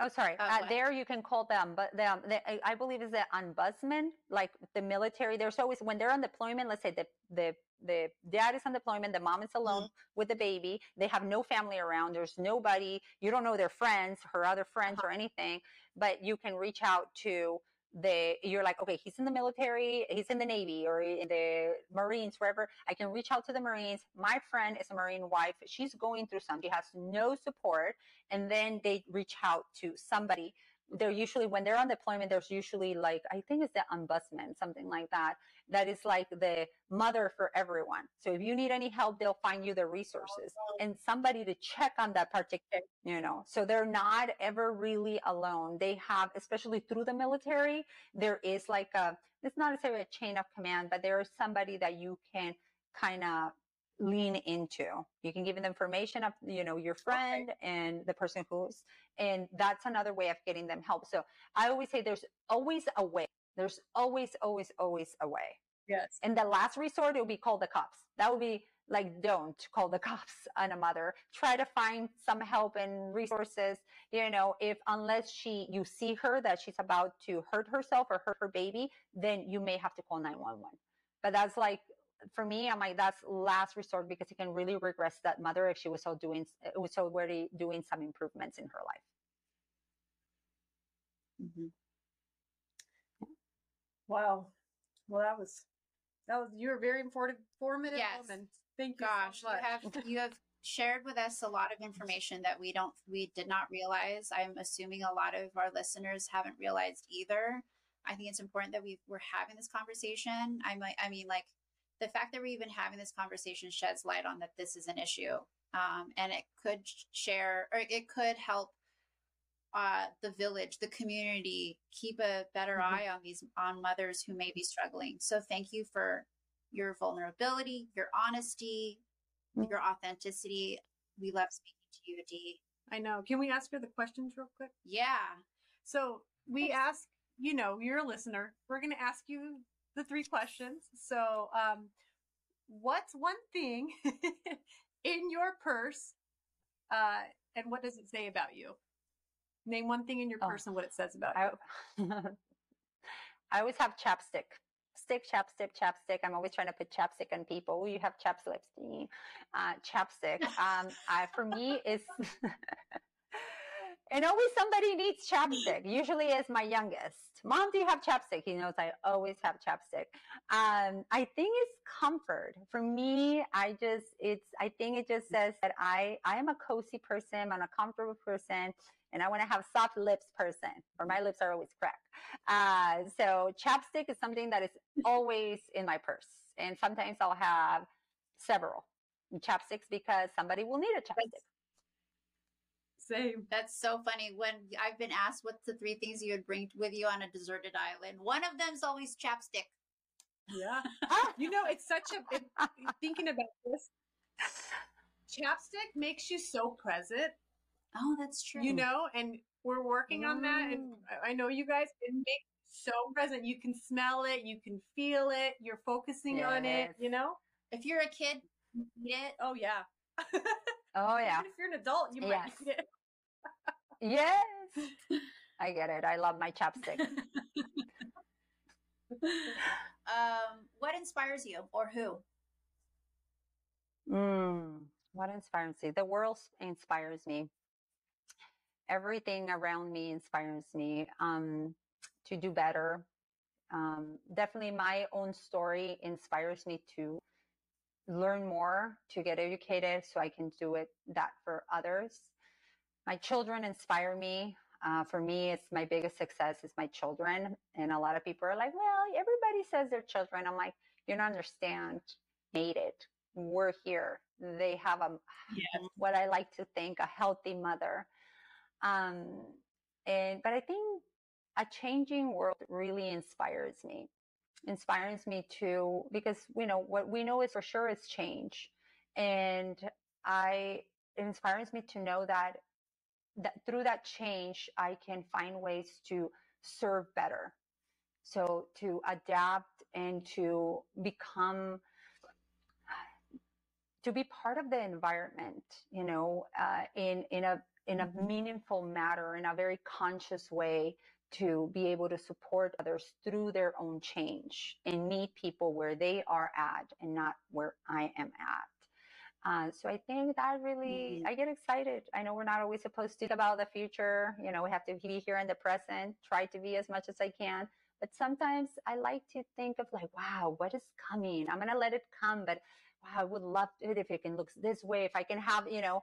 Oh, sorry. Uh, uh, there you can call them, but them, they, I believe is the ombudsman, like the military. There's always, when they're on deployment, let's say the, the the dad is on deployment, the mom is alone mm-hmm. with the baby, they have no family around, there's nobody, you don't know their friends, her other friends uh-huh. or anything, but you can reach out to the, you're like, okay, he's in the military, he's in the Navy or in the Marines, wherever. I can reach out to the Marines. My friend is a Marine wife. She's going through something. She has no support. And then they reach out to somebody. They're usually, when they're on deployment, there's usually like, I think it's the ombudsman, something like that. That is like the mother for everyone. So if you need any help, they'll find you the resources and somebody to check on that particular, you know, so they're not ever really alone. They have, especially through the military, there is like a, it's not necessarily a chain of command, but there is somebody that you can kind of lean into. You can give them information of, you know, your friend okay. and the person who's, and that's another way of getting them help. So I always say there's always a way. There's always, always, always a way. Yes. And the last resort, it would be call the cops. That would be like, don't call the cops on a mother. Try to find some help and resources, you know, if, unless she, you see her that she's about to hurt herself or hurt her baby, then you may have to call nine one one. But that's like, for me, I'm like, that's last resort, because it can really regress that mother if she was so doing, was already doing some improvements in her life. Mm-hmm. Wow. Well, that was, that was, you're a very informative yes. woman. Thank you. Gosh, so you have, you have shared with us a lot of information that we don't, we did not realize. I'm assuming a lot of our listeners haven't realized either. I think it's important that we we're having this conversation. I'm like, I mean, like, the fact that we're even having this conversation sheds light on that this is an issue, um, and it could share, or it could help uh, the village, the community, keep a better mm-hmm. eye on these, on mothers who may be struggling. So thank you for your vulnerability, your honesty, mm-hmm. your authenticity. We love speaking to you, Dee. I know. Can we ask her the questions real quick? Yeah. So we ask, you know, you're a listener. We're going to ask you the three questions. So um, what's one thing in your purse uh, and what does it say about you? Name one thing in your oh, purse and what it says about I, you. I always have chapstick. Stick, chapstick, chapstick. I'm always trying to put chapstick on people. You have chaps lipstick. Uh, chapstick. Um, I, for me, it's... And always somebody needs chapstick. Usually it's my youngest. Mom, do you have chapstick? He knows I always have chapstick. Um, I think it's comfort. For me, I just, it's, I think it just says that I, I am a cozy person. I'm a comfortable person. And I want to have soft lips person, or my lips are always cracked. Uh, so chapstick is something that is always in my purse. And sometimes I'll have several chapsticks because somebody will need a chapstick. Same. That's so funny. When I've been asked what's the three things you would bring with you on a deserted island, one of them's always chapstick. Yeah. Ah, you know, it's such a, it, thinking about this, chapstick makes you so present. Oh, that's true. You know, and we're working on that. And I know you guys, it makes you so present. You can smell it. You can feel it. You're focusing yes. on it, you know? If you're a kid, you eat it. Oh, yeah. Oh, yeah. Even if you're an adult, you might yes. need it. Yes. I get it. I love my chapstick. um, what inspires you, or who? Mm, what inspires me? The world inspires me. Everything around me inspires me um, to do better. Um, definitely my own story inspires me to learn more, to get educated so I can do it that for others. My children inspire me. Uh, for me, it's my biggest success is my children. And a lot of people are like, well, everybody says their children. I'm like, you don't understand. Made it. We're here. They have a, yes. what I like to think, a healthy mother. Um, and, but I think a changing world really inspires me. inspires me to, because, you know, what we know is for sure is change. And I, it inspires me to know that, that through that change, I can find ways to serve better. So to adapt and to become, to be part of the environment, you know, uh, in, in a, in a meaningful manner, in a very conscious way, to be able to support others through their own change and meet people where they are at and not where I am at. Uh, so I think that really, mm-hmm. I get excited. I know we're not always supposed to think about the future. You know, we have to be here in the present, try to be as much as I can. But sometimes I like to think of like, wow, what is coming? I'm going to let it come, but wow, I would love it if it can look this way, if I can have, you know,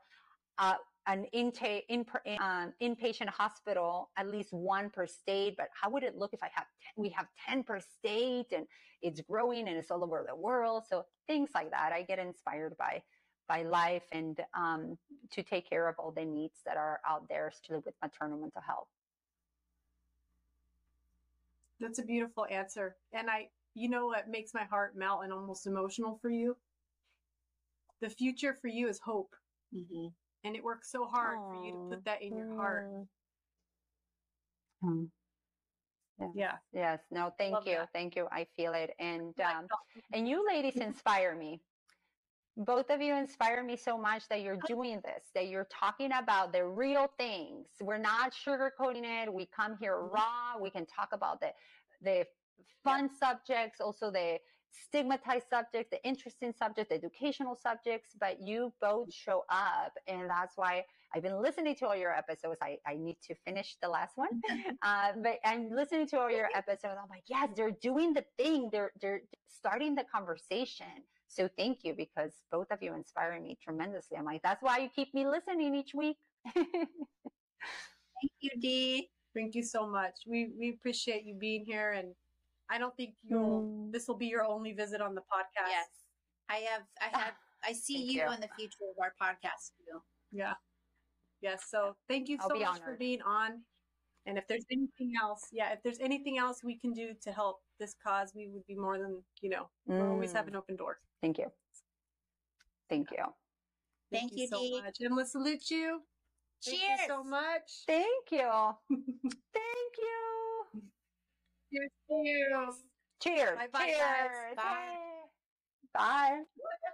uh, an intake in, um, inpatient hospital, at least one per state. But how would it look if I have we have ten per state and it's growing and it's all over the world? So things like that, I get inspired by. by life and um, to take care of all the needs that are out there, especially with maternal mental health. That's a beautiful answer. And I, you know what makes my heart melt and almost emotional for you? The future for you is hope. Mm-hmm. And it works so hard Aww. For you to put that in your heart. Mm. Yeah. yeah. Yes. No, thank Love you. That. Thank you. I feel it. And, um, and you ladies inspire me. Both of you inspire me so much that you're doing this, that you're talking about the real things. We're not sugarcoating it. We come here raw. We can talk about the, the fun yeah. subjects, also the stigmatized subjects, the interesting subjects, the educational subjects, but you both show up. And that's why I've been listening to all your episodes. I, I need to finish the last one, uh, but I'm listening to all your episodes. I'm like, yes, they're doing the thing. They're, they're starting the conversation. So thank you, because both of you inspire me tremendously. I'm like, that's why you keep me listening each week. Thank you, Dee. Thank you so much. We we appreciate you being here, and I don't think you'll. Mm. This will be your only visit on the podcast. Yes, I have. I have. I see you, you in the future of our podcast. Too. Yeah. Yes. So thank you I'll so much honored. for being on. And if there's anything else, yeah, if there's anything else we can do to help this cause, we would be more than, you know, mm. we always have an open door. Thank you. Thank you. Thank, Thank you so Dee. much. And we'll salute you. Cheers. Thank you so much. Thank you. Thank you. Cheers. Cheers. Cheers. Bye-bye. Cheers. Bye. Bye. Bye.